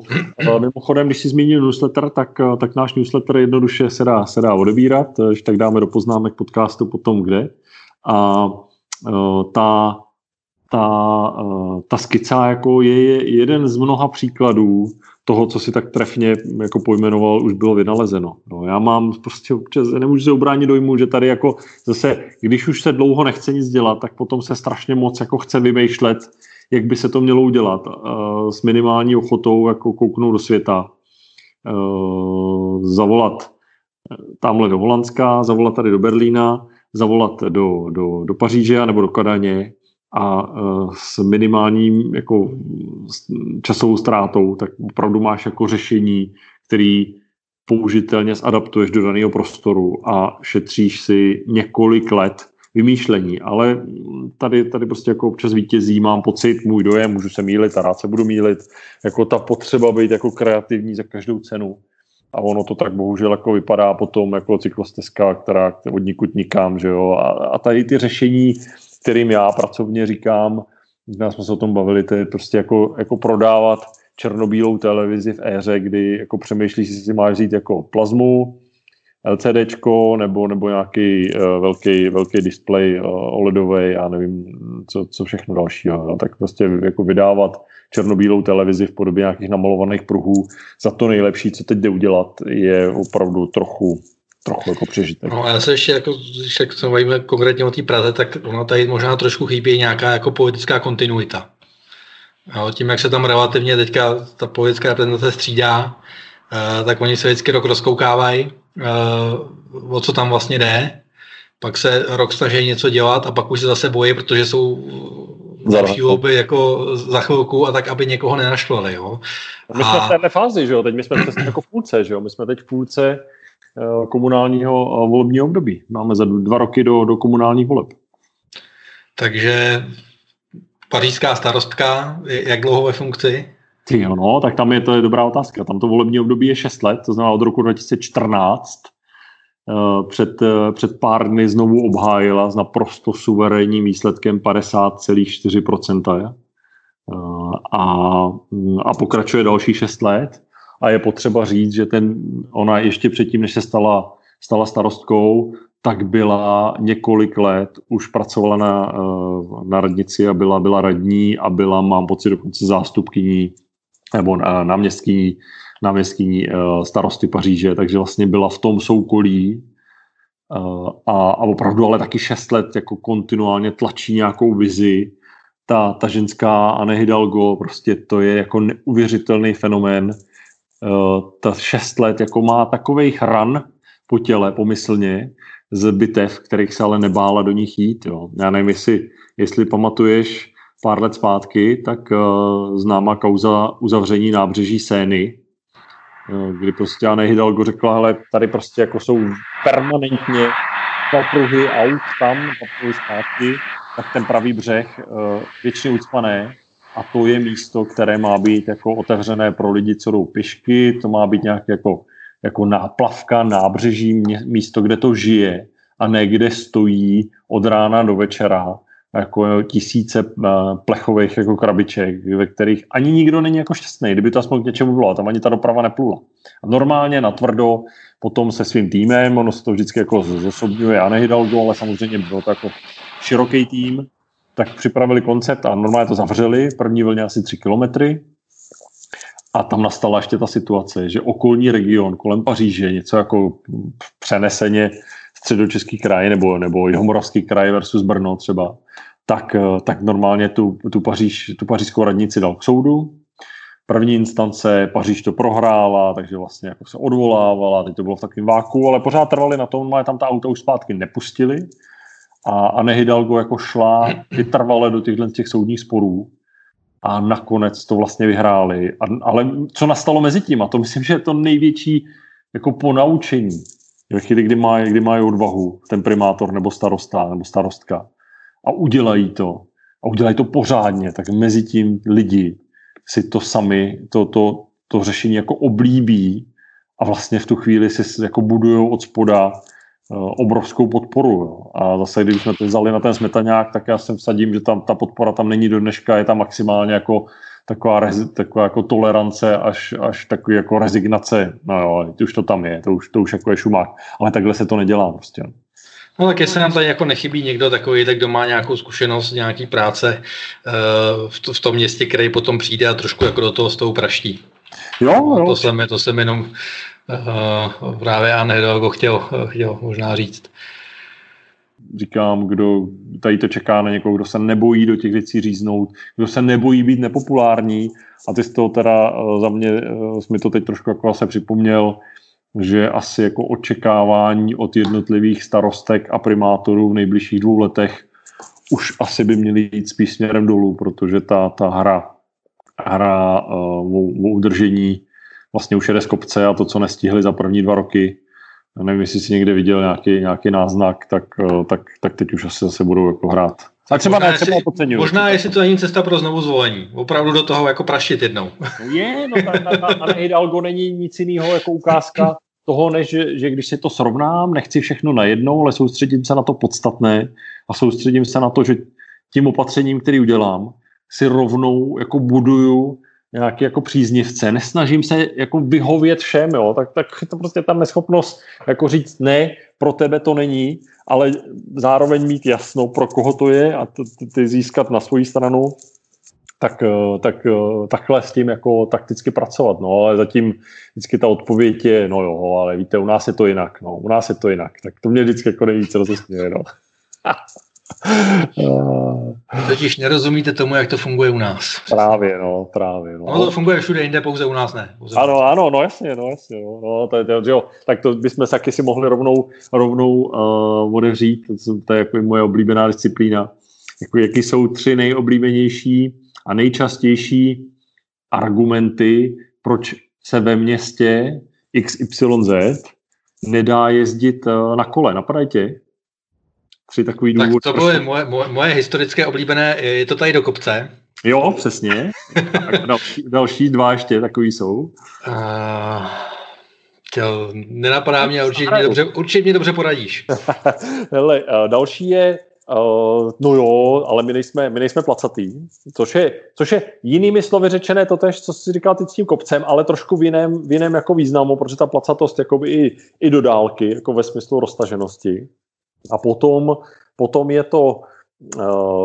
Mimochodem, když si zmínil newsletter, tak, tak náš newsletter jednoduše se dá, se dá odebírat, že tak dáme do poznámek podcastu potom kde. A ta, ta, ta skica jako je jeden z mnoha příkladů toho, co si tak trefně jako pojmenoval, už bylo vynalezeno. No, já mám prostě občas, nemůžu se ubránit dojmu, že tady jako zase, když už se dlouho nechce nic dělat, tak potom se strašně moc jako chce vymýšlet, jak by se to mělo udělat uh, s minimální ochotou jako kouknout do světa, uh, zavolat tamhle do Holandska, zavolat tady do Berlína, zavolat do, do, do Paříže nebo do Kadaně a uh, s minimálním jako časovou ztrátou, tak opravdu máš jako řešení, který použitelně zadaptuješ do daného prostoru a šetříš si několik let vymýšlení, ale tady, tady prostě jako občas vítězí, mám pocit, můj dojem, můžu se mýlit a rád se budu mýlit, jako ta potřeba být jako kreativní za každou cenu. A ono to tak bohužel jako vypadá potom jako cyklostezka, která od nikud nikam, že jo. A, a tady ty řešení, kterým já pracovně říkám, když jsme se o tom bavili, to je prostě jako, jako prodávat černobílou televizi v éře, kdy jako přemýšlíš, jestli si máš říct jako plazmu, LCDčko nebo, nebo nějaký uh, velký, velký displej uh, OLEDový a nevím, co, co všechno dalšího. No. Tak prostě jako vydávat černobílou televizi v podobě nějakých namalovaných pruhů za to nejlepší, co teď jde udělat, je opravdu trochu, trochu jako přežitek. No a já se ještě, jako, když se bavíme konkrétně o té Praze, tak ono tady možná trošku chybí nějaká jako politická kontinuita. No, tím, jak se tam relativně teďka ta politická reprezentace střídá, uh, tak oni se vždycky rok rozkoukávají, Uh, o co tam vlastně jde, pak se rok snaží něco dělat a pak už se zase bojí, protože jsou lepší volby jako za chvilku a tak, aby někoho nenaštvali. Jo? A my jsme v téhle fázi, že jo? Teď my jsme přesně jako v půlce, že jo? My jsme teď v půlce uh, komunálního uh, volebního období. Máme za dva roky do, do komunálních voleb. Takže pařížská starostka, jak dlouho ve funkci? Jo, no, tak tam je, to je dobrá otázka. Tam to volební období je šest let, to znamená od roku dva tisíce čtrnáct. Uh, před, uh, před pár dny znovu obhájila s naprosto suverénním výsledkem padesát celá čtyři procenta. Uh, a, a pokračuje další šest let. A je potřeba říct, že ten, ona ještě předtím, než se stala, stala starostkou, tak byla několik let, už pracovala na, uh, na radnici a byla, byla radní a byla, mám pocit, dokonce zástupkyní nebo náměstkyní, náměstkyní starosty Paříže, takže vlastně byla v tom soukolí a, a opravdu ale taky šest let jako kontinuálně tlačí nějakou vizi. Ta, ta ženská Anne Hidalgo, prostě to je jako neuvěřitelný fenomén. Ta šest let jako má takovejch ran po těle pomyslně z bitev, kterých se ale nebála do nich jít. Jo. Já nevím, jestli, jestli pamatuješ pár let zpátky, tak uh, známá kauza uzavření nábřeží Sény, uh, kdy prostě Anne Hidalgo řekla, hele, tady prostě jako jsou permanentně okruhy aut tam, okruhy zpátky, tak ten pravý břeh uh, většině ucpané a to je místo, které má být jako otevřené pro lidi, co jdou pěšky, to má být nějak jako, jako náplavka, nábřeží, mě, místo, kde to žije a ne kde stojí od rána do večera jako tisíce plechových jako krabiček, ve kterých ani nikdo není jako šťastný, kdyby to aspoň k něčemu bylo, tam ani ta doprava neplula. A normálně natvrdo potom se svým týmem, ono se to vždycky jako zosobňuje Anne Hidalgo, ale samozřejmě bylo to jako široký tým, tak připravili koncept a normálně to zavřeli, první vlně asi tři kilometry a tam nastala ještě ta situace, že okolní region kolem Paříže, něco jako přeneseně Středočeský kraj nebo, nebo Jihomoravský kraj versus Brno třeba, tak, tak normálně tu, tu, Paříž, tu pařížskou radnici dal k soudu. První instance Paříž to prohrála, takže vlastně jako se odvolávala, teď to bylo v takovém váku, ale pořád trvali na tom, ale tam ta auta už zpátky nepustili a Anne Hidalgo jako šla vytrvale do těchto těch soudních sporů a nakonec to vlastně vyhráli. A, ale co nastalo mezi tím, a to myslím, že je to největší jako ponaučení, chvíli, kdy má, kdy mají odvahu ten primátor nebo starosta nebo starostka a udělají to a udělají to pořádně, tak mezi tím lidi si to sami to, to, to řešení jako oblíbí a vlastně v tu chvíli si jako budujou od spoda uh, obrovskou podporu. Jo. A zase, když jsme to vzali na ten smetaňák, tak já sem vsadím, že tam ta podpora tam není do dneška, je tam maximálně jako taková, rezi, taková jako tolerance až, až takový jako rezignace. No jo, už to tam je, to už, to už jako je šumák. Ale takhle se to nedělá prostě. No tak jestli nám tady jako nechybí někdo takový, tak kdo má nějakou zkušenost, nějaký práce uh, v, to, v tom městě, který potom přijde a trošku jako do toho s tou praští. Jo, jo. To jsem, to jsem jenom uh, právě Anne Hidalgo chtěl, chtěl možná říct. Říkám, kdo tady to čeká na někoho, kdo se nebojí do těch věcí říznout, kdo se nebojí být nepopulární a ty z toho teda za mě, jsi mi to teď trošku jako se připomněl, že asi jako očekávání od jednotlivých starostek a primátorů v nejbližších dvou letech už asi by měly jít spíš směrem dolů, protože ta, ta hra, hra o, o udržení vlastně už jede z kopce a to, co nestihli za první dva roky, já nevím, jestli jsi někde viděl nějaký, nějaký náznak, tak, tak, tak teď už asi zase budou jako hrát. A třeba možná, ne, třeba jestli, podceňuji. Možná, jestli to není cesta pro znovu zvolení. Opravdu do toho jako prašit jednou. No je, no ta, ta, ta Anne Hidalgo není nic jiného jako ukázka toho, než že, že když si to srovnám, nechci všechno najednou, ale soustředím se na to podstatné a soustředím se na to, že tím opatřením, který udělám, si rovnou jako buduju nějaký jako příznivce, nesnažím se jako vyhovět všem, jo, tak, tak to prostě ta neschopnost jako říct ne, pro tebe to není, ale zároveň mít jasno, pro koho to je a ty, ty získat na svoji stranu, tak, tak takhle s tím jako takticky pracovat, no, ale zatím vždycky ta odpověď je, no jo, ale víte, u nás je to jinak, no, u nás je to jinak, tak to mě vždycky jako nejvíce rozesměje, no. Totiž nerozumíte tomu, jak to funguje u nás. Právě, no, právě. No, no to funguje všude jinde, pouze u nás ne. Pouze ano, nás. ano, no jasně, no jasně. No, no, to je, to, jo, tak to bychom se taky si mohli rovnou, rovnou uh, odevřít, to, to je jako moje oblíbená disciplína. Jako, jaký jsou tři nejoblíbenější a nejčastější argumenty, proč se ve městě iks ypsilon zet nedá jezdit uh, na kole, napadají tě? Takový důvod, tak to bylo prostě moje, moje, moje historické oblíbené, je to tady do kopce. Jo, přesně. další, další dva ještě takový jsou. Uh, to nenapadá mě, určitě mě dobře, určitě mě dobře poradíš. Hele, další je, uh, no jo, ale my nejsme, my nejsme placatý, což je, což je jinými slovy řečené totéž, co jsi říkal teď s tím kopcem, ale trošku v jiném, v jiném jako významu, protože ta placatost jakoby i, i do dálky, jako ve smyslu roztaženosti. A potom, potom je to,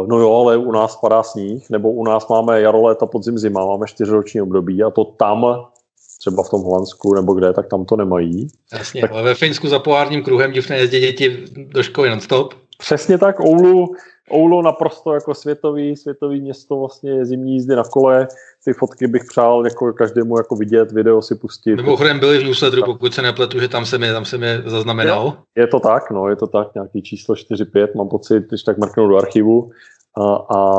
no jo, ale u nás padá sníh, nebo u nás máme jaro, léta, podzim, zima, máme čtyřroční období a to tam, třeba v tom Holandsku nebo kde, tak tam to nemají. Jasně, tak, ale ve Finsku za polárním kruhem divné jezdí děti do školy non-stop. Přesně tak, Oulu, Oulu naprosto jako světový, světový město, vlastně zimní jízdy na kole, ty fotky bych přál jako každému jako vidět, video si pustit. Mimochodem byli v newsletteru, pokud se nepletu, že tam se mi, tam se mi zaznamenal. Je, je to tak, no, je to tak, nějaký číslo čtyři pět, mám pocit, když tak mrknu do archivu A, a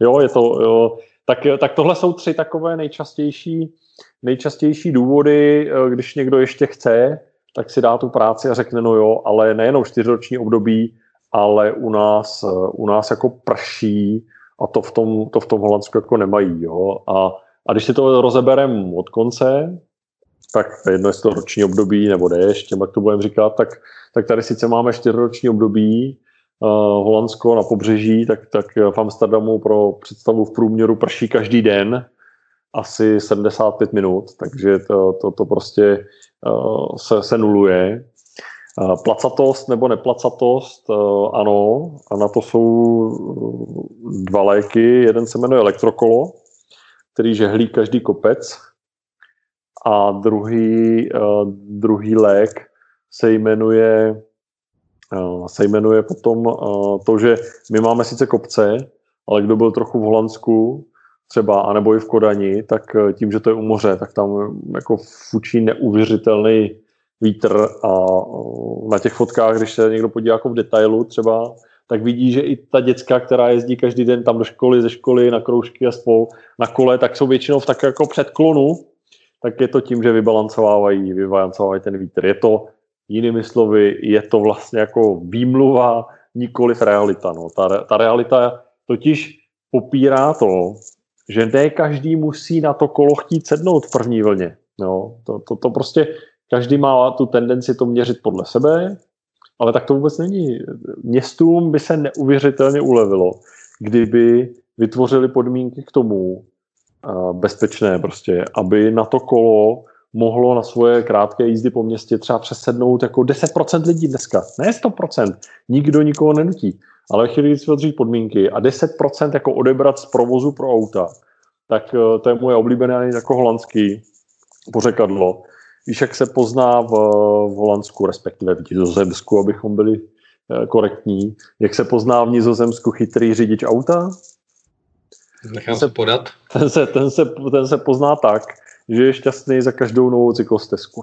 jo, je to, jo, tak, tak tohle jsou tři takové nejčastější, nejčastější důvody, když někdo ještě chce, tak si dá tu práci a řekne, no jo, ale nejenom čtyřroční období, ale u nás, u nás jako prší a to v tom, to v tom Holandsku jako nemají. Jo. A, a když si to rozebereme od konce, tak jedno je to roční období, nebo déšť, jak to budeme říkat, tak, tak tady sice máme čtyřroční období, uh, Holandsko na pobřeží, tak, tak v Amsterdamu pro představu v průměru prší každý den asi sedmdesát pět minut, takže to, to, to prostě uh, se, se nuluje. Uh, placatost nebo neplacatost, uh, ano, a na to jsou dva léky, jeden se jmenuje elektrokolo, který žehlí každý kopec, a druhý, uh, druhý lék se jmenuje, uh, se jmenuje potom uh, to, že my máme sice kopce, ale kdo byl trochu v Holandsku třeba, anebo i v Kodani, tak uh, tím, že to je u moře, tak tam jako fučí neuvěřitelný vítr a uh, na těch fotkách, když se někdo podívá jako v detailu třeba, tak vidí, že i ta děcka, která jezdí každý den tam do školy, ze školy, na kroužky a spolu, na kole, tak jsou většinou v tak jako předklonu, tak je to tím, že vybalancovávají, vybalancovávají ten vítr. Je to, jinými slovy, je to vlastně jako výmluva, nikoliv realita. No. Ta, ta realita totiž popírá to, že ne každý musí na to kolo chtít sednout v první vlně. No. To, to, to prostě, každý má tu tendenci to měřit podle sebe, ale tak to vůbec není. Městům by se neuvěřitelně ulevilo, kdyby vytvořili podmínky k tomu, bezpečné prostě, aby na to kolo mohlo na svoje krátké jízdy po městě třeba přesednout jako deset procent lidí dneska, ne sto procent, nikdo nikoho nenutí, ale chtěli si vytvořit podmínky a deset procent jako odebrat z provozu pro auta, tak to je moje oblíbené jako holandský pořekadlo. Víš, jak se pozná v, v Holandsku, respektive v Nizozemsku, abychom byli korektní, jak se pozná v Nizozemsku chytrý řidič auta? Nechám se podat. Ten se, ten, se, ten se pozná tak, že je šťastný za každou novou cyklostezku.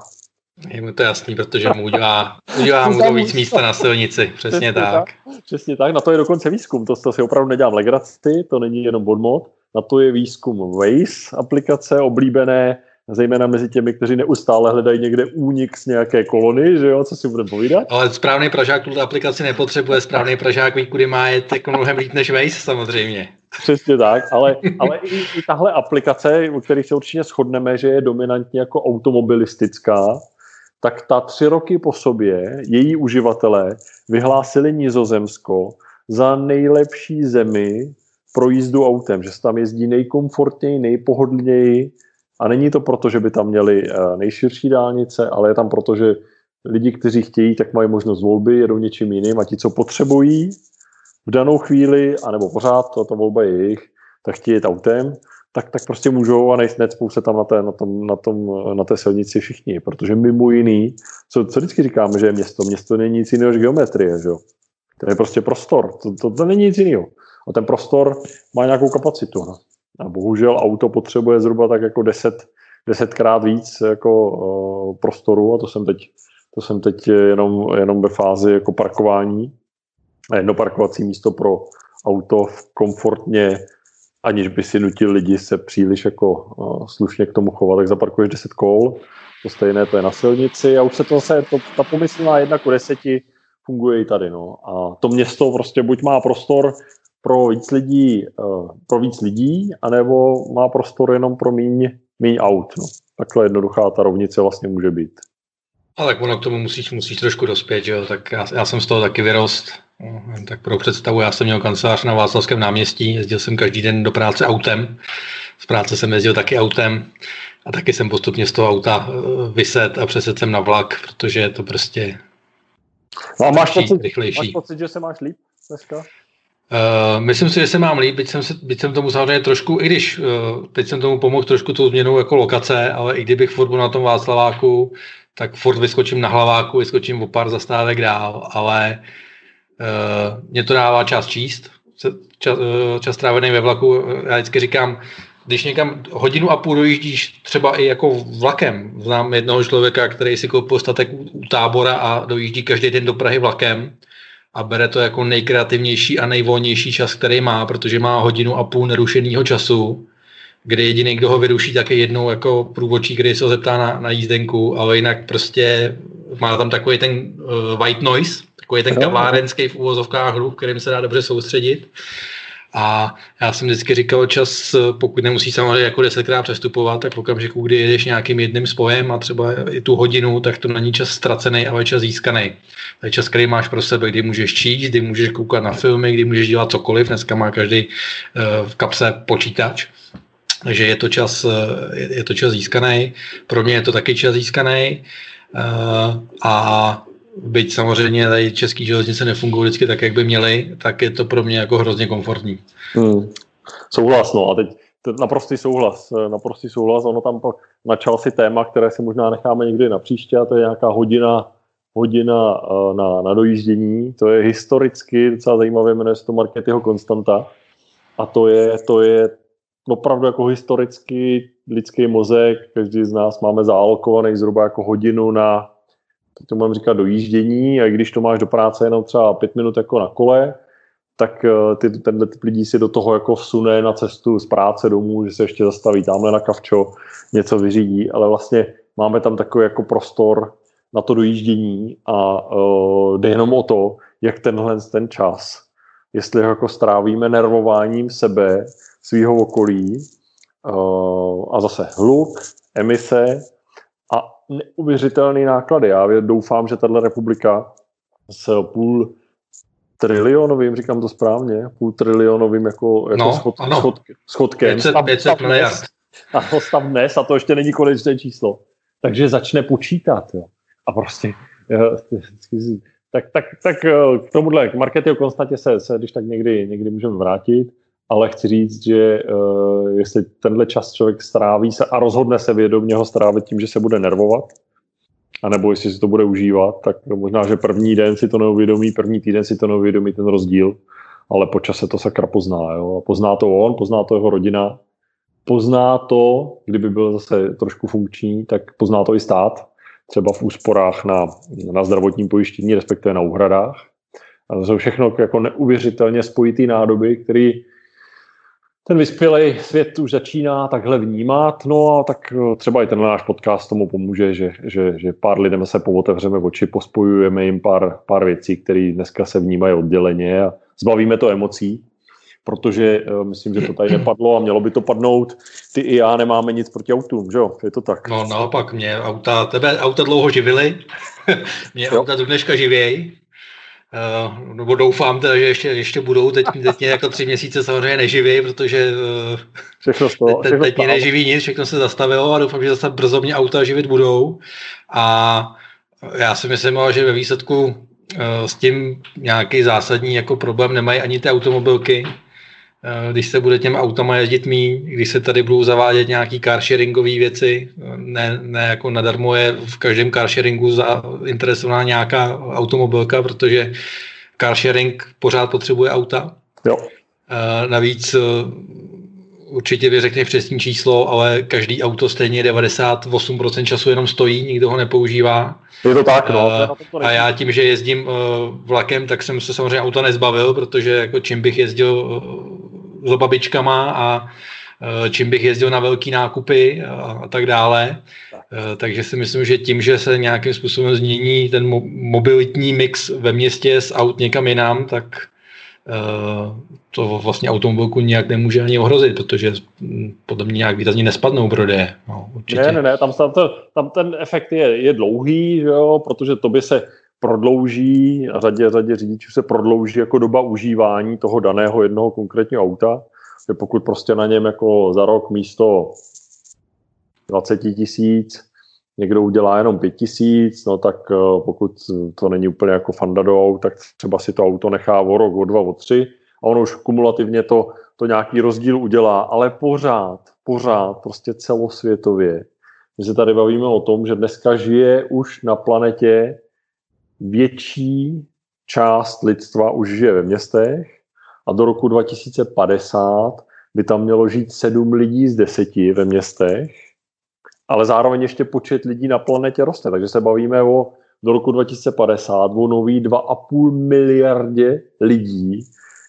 Je mu to jasný, protože mu udělá, udělá mu to víc místa na silnici. Přesně tak. tak. Přesně tak. Na to je dokonce výzkum. To, to si opravdu nedělám legraci, to není jenom bonmot. Na to je výzkum Waze aplikace, oblíbené zejména mezi těmi, kteří neustále hledají někde únik z nějaké kolony, že jo, co si budeme povídat. Ale správný Pražák tuto aplikaci nepotřebuje, správný Pražák ví, kudy má jet jako mnohem líp než Waze samozřejmě. Přesně tak, ale, ale i, i tahle aplikace, u kterých se určitě shodneme, že je dominantně jako automobilistická, tak ta tři roky po sobě její uživatelé vyhlásili Nizozemsko za nejlepší zemi pro jízdu autem, že se tam jezdí nejkomfortněji, nejpohodlněji. A není to proto, že by tam měli nejširší dálnice, ale je tam proto, že lidi, kteří chtějí, tak mají možnost volby, jedou něčím jiným a ti, co potřebují v danou chvíli, anebo pořád, to ta volba je jejich, tak chtějí jet autem, tak, tak prostě můžou a nejspou se tam na té, na, tom, na, tom, na té silnici všichni, protože mimo jiný, co, co vždycky říkáme, že je město, město není nic jiného než geometrie, že jo? To je prostě prostor, to, to, to není nic jiného. A ten prostor má nějakou kapacitu, no. A bohužel auto potřebuje zhruba tak jako deset, desetkrát víc jako uh, prostoru a to jsem teď, to jsem teď jenom, jenom ve fázi jako parkování a jedno parkovací místo pro auto komfortně, aniž by si nutil lidi se příliš jako uh, slušně k tomu chovat, tak zaparkuješ deset kol, to stejné, to je na silnici a už se to zase, to, ta pomyslná jedna ku deseti funguje i tady, no. A to město prostě buď má prostor pro víc lidí, pro víc lidí, anebo má prostor jenom pro míň, míň aut. No. Takhle jednoduchá ta rovnice vlastně může být. A tak ono k tomu musíš, musíš trošku dospět, že jo? Tak já, já jsem z toho taky vyrost. Tak pro představu, já jsem měl kancelář na Václavském náměstí, jezdil jsem každý den do práce autem. Z práce jsem jezdil taky autem a taky jsem postupně z toho auta vyset a přeset jsem na vlak, protože je to prostě no a máš rychlejší, pocit, rychlejší. Máš pocit, že se máš líp dneska? Uh, myslím si, že se mám líp, byť jsem, se, byť jsem tomu samozřejmě trošku, i když uh, teď jsem tomu pomohl trošku tou změnou jako lokace, ale i kdybych furt byl na tom Václaváku, tak furt vyskočím na Hlaváku, vyskočím o pár zastávek dál, ale uh, mě to dává čas číst, čas, uh, čas trávený ve vlaku, já vždycky říkám, když někam hodinu a půl dojíždíš třeba i jako vlakem, znám jednoho člověka, který si koupil statek u, u Tábora a dojíždí každý den do Prahy vlakem, a bere to jako nejkreativnější a nejvolnější čas, který má, protože má hodinu a půl nerušeného času, kde jediný, kdo ho vyruší, tak je jednou jako průvodčí, který se ho zeptá na, na jízdenku, ale jinak prostě má tam takový ten uh, white noise, takový ten kavárenský v uvozovkách hru, kterým se dá dobře soustředit. A já jsem vždycky říkal, čas, pokud nemusíš samozřejmě jako desetkrát přestupovat, tak v okamžiku, kdy jedeš nějakým jedným spojem a třeba i tu hodinu, tak to není čas ztracený, ale čas získaný. To je čas, který máš pro sebe, kdy můžeš číst, kdy můžeš koukat na filmy, kdy můžeš dělat cokoliv. Dneska má každý uh, v kapse počítač. Takže je to čas, je to čas získaný. Pro mě je to taky čas získaný. Uh, a byť samozřejmě tady český železnice nefungují vždycky tak, jak by měly, tak je to pro mě jako hrozně komfortní. Hmm. Souhlas, no a teď to naprostý souhlas, naprostý souhlas, ono tam pak načal si téma, které si možná necháme někdy na příště, a to je nějaká hodina, hodina na, na dojíždění, to je historicky docela zajímavé, jmenuje se to Markétyho konstanta a to je, to je opravdu jako historicky lidský mozek, každý z nás máme zaalokovaný zhruba jako hodinu na to mám říkat dojíždění, a když to máš do práce jenom třeba pět minut jako na kole, tak ty, tenhle typ lidí si do toho jako vsune na cestu z práce domů, že se ještě zastaví tamhle na kavčo, něco vyřídí, ale vlastně máme tam takový jako prostor na to dojíždění a uh, jde jenom o to, jak tenhle ten čas, jestli ho jako strávíme nervováním sebe, svýho okolí uh, a zase hluk, emise, neuvěřitelný náklady. Já doufám, že tato republika s půl trilionovým, říkám to správně, půl trilionovým jako, jako no, schod, schod, schodkem. pět set miliard. A to stav dnes, a to ještě není konečné číslo. Takže začne počítat. Jo. A prostě tak, tak, tak k tomuhle, k Markétyho konstantě se, se když tak někdy, někdy můžeme vrátit, ale chci říct, že uh, jestli tenhle čas člověk stráví se a rozhodne se vědomě ho strávit tím, že se bude nervovat, anebo jestli si to bude užívat, tak možná, že první den si to neuvědomí, první týden si to neuvědomí ten rozdíl, ale po čase to sakra pozná. Jo? Pozná to on, pozná to jeho rodina, pozná to, kdyby byl zase trošku funkční, tak pozná to i stát, třeba v úsporách na, na zdravotním pojištění, respektive na úhradách. A to jsou všechno jako neuvěřitelně spojitý nádoby, který ten vyspělej svět už začíná takhle vnímat, no a tak třeba i ten náš podcast tomu pomůže, že, že, že pár lidem se pootevřeme oči, pospojujeme jim pár, pár věcí, které dneska se vnímají odděleně a zbavíme to emocí, protože myslím, že to tady nepadlo a mělo by to padnout. Ty i já nemáme nic proti autům, že jo? Je to tak. No naopak, mě auta, tebe auta dlouho živily, mě jo. Auta do dneška živěj. Uh, nebo doufám teda, že ještě, ještě budou, teď, teď mě jako tři měsíce samozřejmě neživí, protože uh, všechno stalo, te, te, teď mě neživí nic, všechno se zastavilo a doufám, že zase brzo mě auta živit budou a já si myslím, že ve výsledku uh, s tím nějaký zásadní jako problém nemají ani ty automobilky, uh, když se bude těm autama jezdit míň, když se tady budou zavádět nějaký carsharingové věci, ne, ne jako nadarmo je v každém carsharingu zainteresovaná nějaká automobilka, protože carsharing pořád potřebuje auta. Jo. Uh, navíc uh, určitě bych řekl přesný číslo, ale každý auto stejně devadesát osm procent času jenom stojí, nikdo ho nepoužívá. Je to tak, no. Uh, a já tím, že jezdím uh, vlakem, tak jsem se samozřejmě auta nezbavil, protože jako čím bych jezdil uh, s babičkama a čím bych jezdil na velký nákupy a tak dále. Takže si myslím, že tím, že se nějakým způsobem změní ten mobilitní mix ve městě s aut někam jinam, tak to vlastně automobilku nijak nemůže ani ohrozit, protože podle mě nějak výrazně nespadnou prodeje. No, určitě. Ne, ne, ne, tam, tam, ten, tam ten efekt je, je dlouhý, že jo, protože to by se prodlouží, a řadě, řadě řidičů se prodlouží jako doba užívání toho daného jednoho konkrétního auta. Že pokud prostě na něm jako za rok místo dvacet tisíc někdo udělá jenom pět tisíc, no tak pokud to není úplně jako fanda do aut, tak třeba si to auto nechá o rok, o dva, o tři a ono už kumulativně to, to nějaký rozdíl udělá, ale pořád, pořád prostě celosvětově. My se tady bavíme o tom, že dneska žije už na planetě větší část lidstva už žije ve městech, a do roku dva tisíce padesát by tam mělo žít sedm lidí z deseti ve městech, ale zároveň ještě počet lidí na planetě roste. Takže se bavíme o, do roku dva tisíce padesát nový dvě a půl miliardy lidí,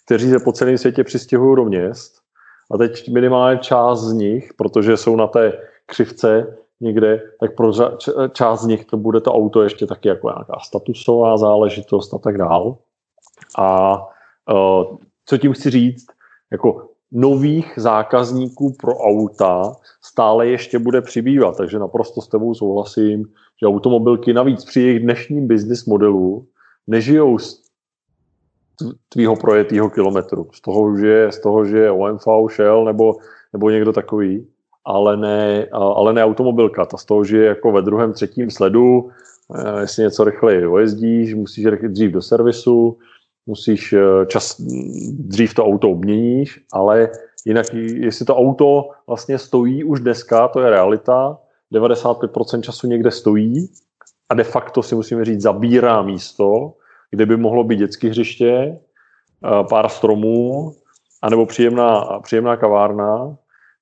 kteří se po celém světě přistěhují do měst. A teď minimálně část z nich, protože jsou na té křivce někde, tak pro část z nich to bude to auto ještě taky jako nějaká statusová záležitost a tak dál. A uh, co tím chci říct, jako nových zákazníků pro auta stále ještě bude přibývat, takže naprosto s tebou souhlasím, že automobilky navíc při jejich dnešním business modelu nežijou z tvýho projetýho kilometru, z toho, že, z toho, že O M V šel nebo, nebo někdo takový, ale ne, ale ne automobilka, ta z toho, že jako ve druhém, třetím sledu, jestli něco rychleji dojezdíš, musíš dřív do servisu, musíš čas, dřív to auto obměníš, ale jinak, jestli to auto vlastně stojí už dneska, to je realita, devadesát pět procent času někde stojí a de facto si musíme říct, zabírá místo, kde by mohlo být dětské hřiště, pár stromů, anebo příjemná, příjemná kavárna,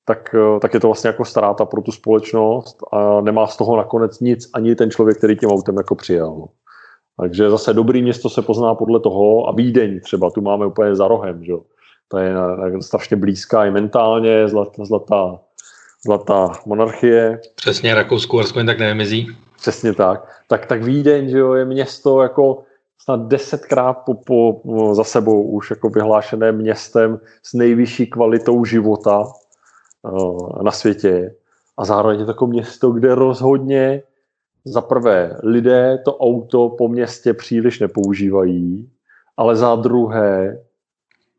tak, tak je to vlastně jako ztráta pro tu společnost a nemá z toho nakonec nic ani ten člověk, který tím autem jako přijel. Takže zase dobrý město se pozná podle toho a Vídeň třeba, tu máme úplně za rohem, že? Ta je strašně blízká i mentálně, zlatá, zlatá, zlatá monarchie. Přesně, Rakousko-Uhersko jen tak nevymizí. Přesně tak. Tak, tak Vídeň, že jo, je město jako snad desetkrát po, po, no, za sebou už jako vyhlášené městem s nejvyšší kvalitou života uh, na světě. A zároveň je takové město, kde rozhodně za prvé, lidé to auto po městě příliš nepoužívají, ale za druhé,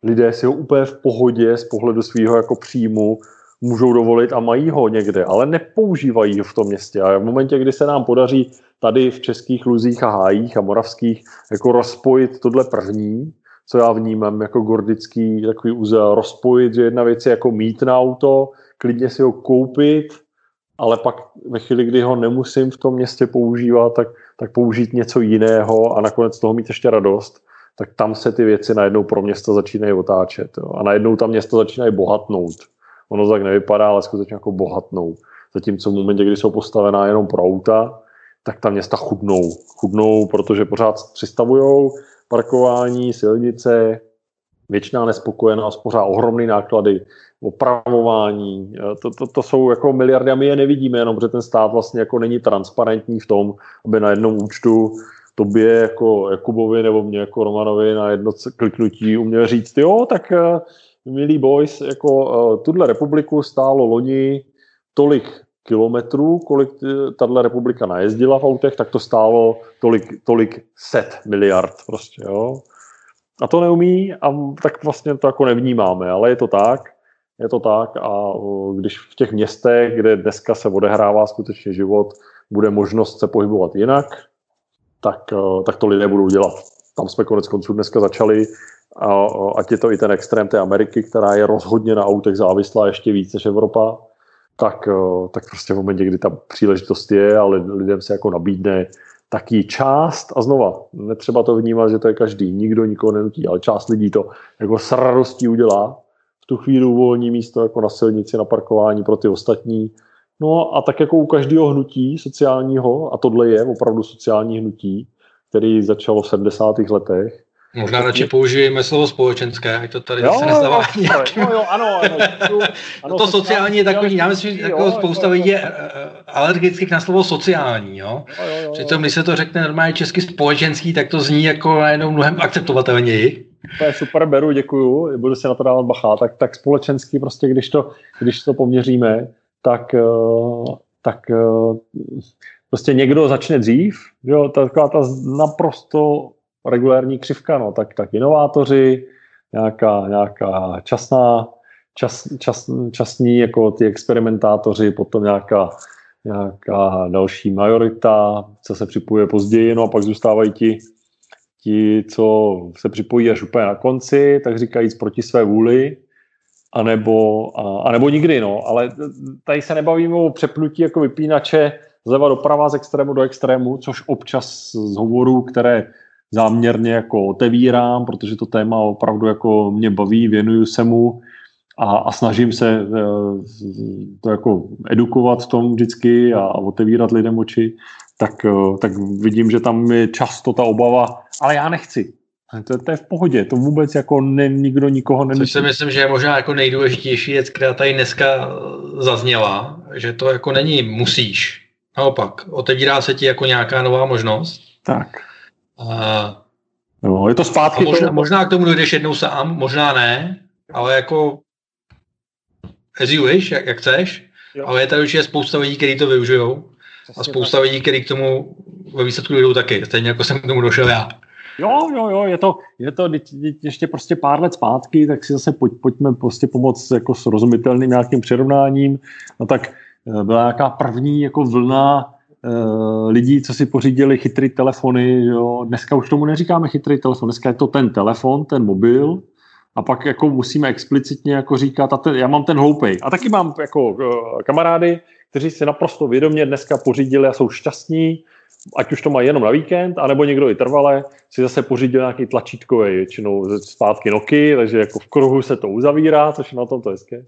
lidé si ho úplně v pohodě z pohledu svého jako příjmu můžou dovolit a mají ho někde, ale nepoužívají ho v tom městě. A v momentě, kdy se nám podaří tady v Českých Luzích a Hájích a Moravských jako rozpojit tohle první, co já vnímám jako gordický takový úzel, rozpojit, že jedna věc je jako mít na auto, klidně si ho koupit, ale pak ve chvíli, kdy ho nemusím v tom městě používat, tak, tak použít něco jiného a nakonec z toho mít ještě radost, tak tam se ty věci najednou pro města začínají otáčet. Jo. A najednou ta města začínají bohatnout. Ono tak nevypadá, ale skutečně jako bohatnou. Zatímco v momentě, kdy jsou postavená jenom pro auta, tak ta města chudnou. Chudnou, protože pořád přistavujou parkování, silnice, věčná nespokojenost, pořád ohromné náklady, opravování. To, to, to jsou jako miliardy a my je nevidíme, jenom protože ten stát vlastně jako není transparentní v tom, aby na jednom účtu tobě jako Jakubovi nebo mě jako Romanovi na jedno kliknutí uměl říct, jo, tak milí boys, jako tuhle republiku stálo loni tolik kilometrů, kolik tahle republika najezdila v autech, tak to stálo tolik, tolik set miliard prostě, jo. A to neumí a tak vlastně to jako nevnímáme, ale je to tak, je to tak a když v těch městech, kde dneska se odehrává skutečně život, bude možnost se pohybovat jinak, tak, tak to lidé budou dělat. Tam jsme konec konců dneska začali a ať je to i ten extrém té Ameriky, která je rozhodně na autech závislá ještě víc než Evropa, tak, tak prostě v momentě, kdy ta příležitost je a lidem se jako nabídne taky část, a znova, netřeba to vnímat, že to je každý, nikdo nikoho nenutí, ale část lidí to jako s radostí udělá, v tu chvíli uvolní místo jako na silnici, na parkování pro ty ostatní. No a tak jako u každého hnutí sociálního, a tohle je opravdu sociální hnutí, který začalo v sedmdesátých letech. Možná radši použijeme slovo společenské, ať to tady jo, se nezdává jo, nějakým... jo, jo, ano, ano, tu, ano, to sociální je takový, já myslím, že jako spousta lidí je alergických na slovo sociální, jo. jo, jo, jo. Přitom, když se to řekne normálně česky společenský, tak to zní jako najednou mnohem akceptovatelněji. To je super, beru, děkuju, budu se na to dávat bacha, tak, tak společenský prostě, když to, když to poměříme, tak... tak prostě někdo začne dřív, jo, taková ta naprosto... regulární křivka, no, tak, tak inovátoři, nějaká, nějaká časná, čas, čas, časní, jako ty experimentátoři, potom nějaká, nějaká další majorita, co se připojuje později, no a pak zůstávají ti, ti, co se připojí až úplně na konci, tak říkajíc proti své vůli, anebo, a, anebo nikdy, no, ale tady se nebavíme o přepnutí jako vypínače zleva doprava, z extrému do extrému, což občas z hovorů, které záměrně jako otevírám, protože to téma opravdu jako mě baví, věnuju se mu a, a snažím se e, to jako edukovat v tom vždycky a, a otevírat lidem oči, tak, tak vidím, že tam je často ta obava, ale já nechci. To, to je v pohodě, to vůbec jako ne, nikdo nikoho nemyslí. Což si myslím, že je možná jako nejdůležitější věc, která tady dneska zazněla, že to jako není musíš. Naopak, otevírá se ti jako nějaká nová možnost. Tak. A, no, je to zpátky. Možná, to... možná k tomu dojdeš jednou sám, možná ne, ale jako as you wish, jak, jak chceš, jo. Ale je tady určitě spousta lidí, kteří to využijou a spousta lidí, kteří k tomu ve výsledku jdou taky, stejně jako jsem k tomu došel já. Jo, jo, jo, je to, je to ještě prostě pár let zpátky, tak si zase pojď, pojďme prostě pomoct jako s rozumitelným nějakým přirovnáním. No tak byla nějaká první jako vlna uh, lidí, co si pořídili chytrý telefony, jo. Dneska už tomu neříkáme chytrý telefon, dneska je to ten telefon, ten mobil a pak jako musíme explicitně jako říkat, a ten, já mám ten hloupej. A taky mám jako uh, kamarády, kteří si naprosto vědomě dneska pořídili a jsou šťastní, ať už to mají jenom na víkend, anebo někdo i trvale si zase pořídil nějaký tlačítkový, většinou zpátky Nokia, takže jako v kruhu se to uzavírá, což je na tom to hezké.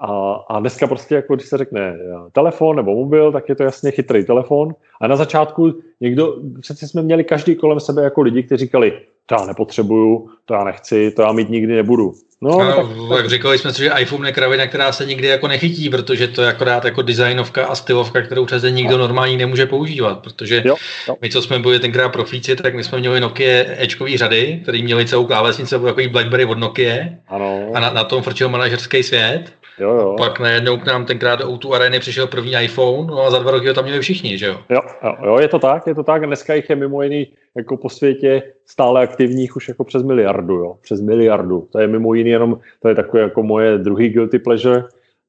A, a dneska prostě, jako když se řekne telefon nebo mobil, tak je to jasně chytrý telefon. A na začátku někdo, přeci jsme měli každý kolem sebe jako lidi, kteří říkali, to já nepotřebuju, to já nechci, to já mít nikdy nebudu. No, no, no tak, tak... tak říkali jsme si, že iPhone je kravina, která se nikdy jako nechytí, protože to je akorát jako designovka a stylovka, kterou přece nikdo normální nemůže používat, protože jo, jo. My, co jsme byli tenkrát profíci, tak my jsme měli Nokia Ečkový řady, který měli celou klávesnici, byl takový BlackBerry od Nokia ano. A na, na tom frčil manažerský svět. Jo, jo. Pak najednou k nám tenkrát do ó dvě Areny přišel první iPhone, no a za dva roky ho tam měli všichni, že jo? Jo, jo, jo, je to tak, je to tak. Dneska jich je mimo jiný jako po světě stále aktivních už jako přes miliardu, jo, přes miliardu. To je mimo jiný jenom, to je takové jako moje druhý guilty pleasure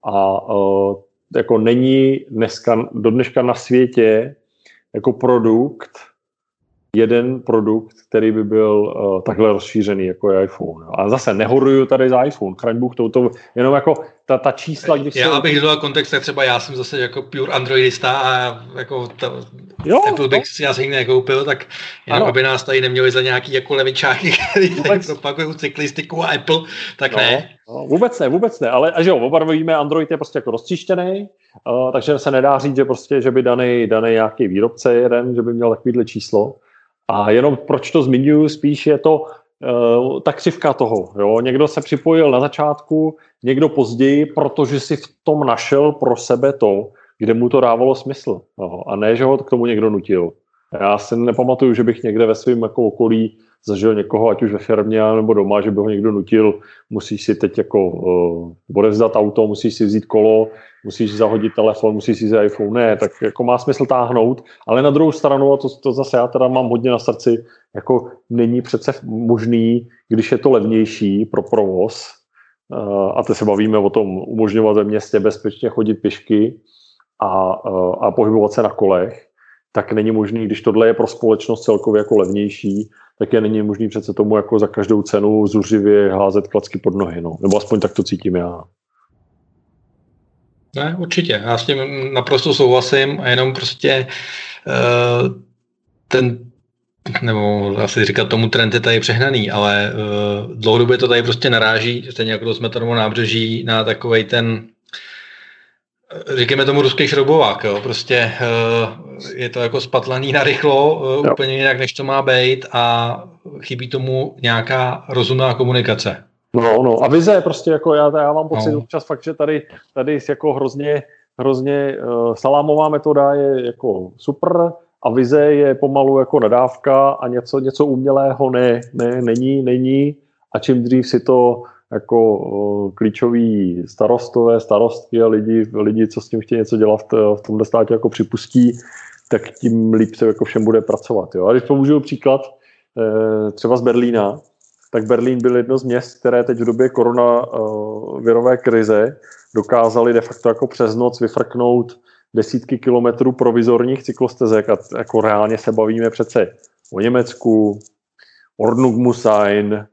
a uh, jako není dneska, do dneška na světě jako produkt, jeden produkt, který by byl uh, takhle rozšířený, jako je iPhone. A zase nehoruju tady za iPhone, chraň Bůh, touto, jenom jako ta, ta čísla, když já, se... abych dodal kontext, tak třeba já jsem zase jako pure androidista a jako ta, jo, Apple bych si asi nikdy nekoupil, tak jenom aby nás tady neměli za nějaký jako levičáky, který propagují cyklistiku a Apple, tak no, ne. No, vůbec ne, vůbec ne, ale a že jo, oba víme, Android je prostě jako rozčištěný, uh, takže se nedá říct, že prostě, že by daný nějaký výrobce jeden, že by měl takovýhle číslo. A jenom proč to zmiňuji, spíš je to uh, ta křivka toho. Jo? Někdo se připojil na začátku, někdo později, protože si v tom našel pro sebe to, kde mu to dávalo smysl. Jo? A ne, že ho k tomu někdo nutil. Já si nepamatuju, že bych někde ve svém jako okolí zažil někoho, ať už ve firmě nebo doma, že by ho někdo nutil, musíš si teď jako uh, odevzdat auto, musíš si vzít kolo, musíš zahodit telefon, musíš si vzít iPhone, ne, tak jako má smysl táhnout, ale na druhou stranu, a to, to zase já teda mám hodně na srdci, jako není přece možný, když je to levnější pro provoz, uh, a teď se bavíme o tom umožňovat ve městě bezpečně chodit pěšky a, uh, a pohybovat se na kolech, tak není možný, když tohle je pro společnost celkově jako levnější, tak je není možný přece tomu jako za každou cenu zuřivě házet klacky pod nohy, no. Nebo aspoň tak to cítím já. Ne, určitě. Já s tím naprosto souhlasím a jenom prostě uh, ten, nebo asi říkat tomu trend je tady přehnaný, ale uh, dlouhodobě to tady prostě naráží, stejně jako jsme tady nábřeží na takovej ten říkáme tomu ruský šroubovák, jo. Prostě uh, je to jako spatlaný narychlo, uh, úplně jinak, než to má být a chybí tomu nějaká rozumná komunikace. No, no. A vize je prostě jako, já, já mám pocit no. Občas fakt, že tady, tady jako hrozně, hrozně uh, salámová metoda je jako super a vize je pomalu jako nadávka a něco, něco umělého ne, ne, není, není a čím dřív si to jako uh, klíčoví starostové, starostky a lidi, lidi, co s tím chtějí něco dělat v, v tomhle státě, jako připustí, tak tím líp se jako všem bude pracovat. Jo? A když použiju příklad uh, třeba z Berlína, tak Berlín byl jedno z měst, které teď v době koronavirové krize dokázali de facto jako přes noc vyfrknout desítky kilometrů provizorních cyklostezek a jako reálně se bavíme přece o Německu, Ordnung muss sein,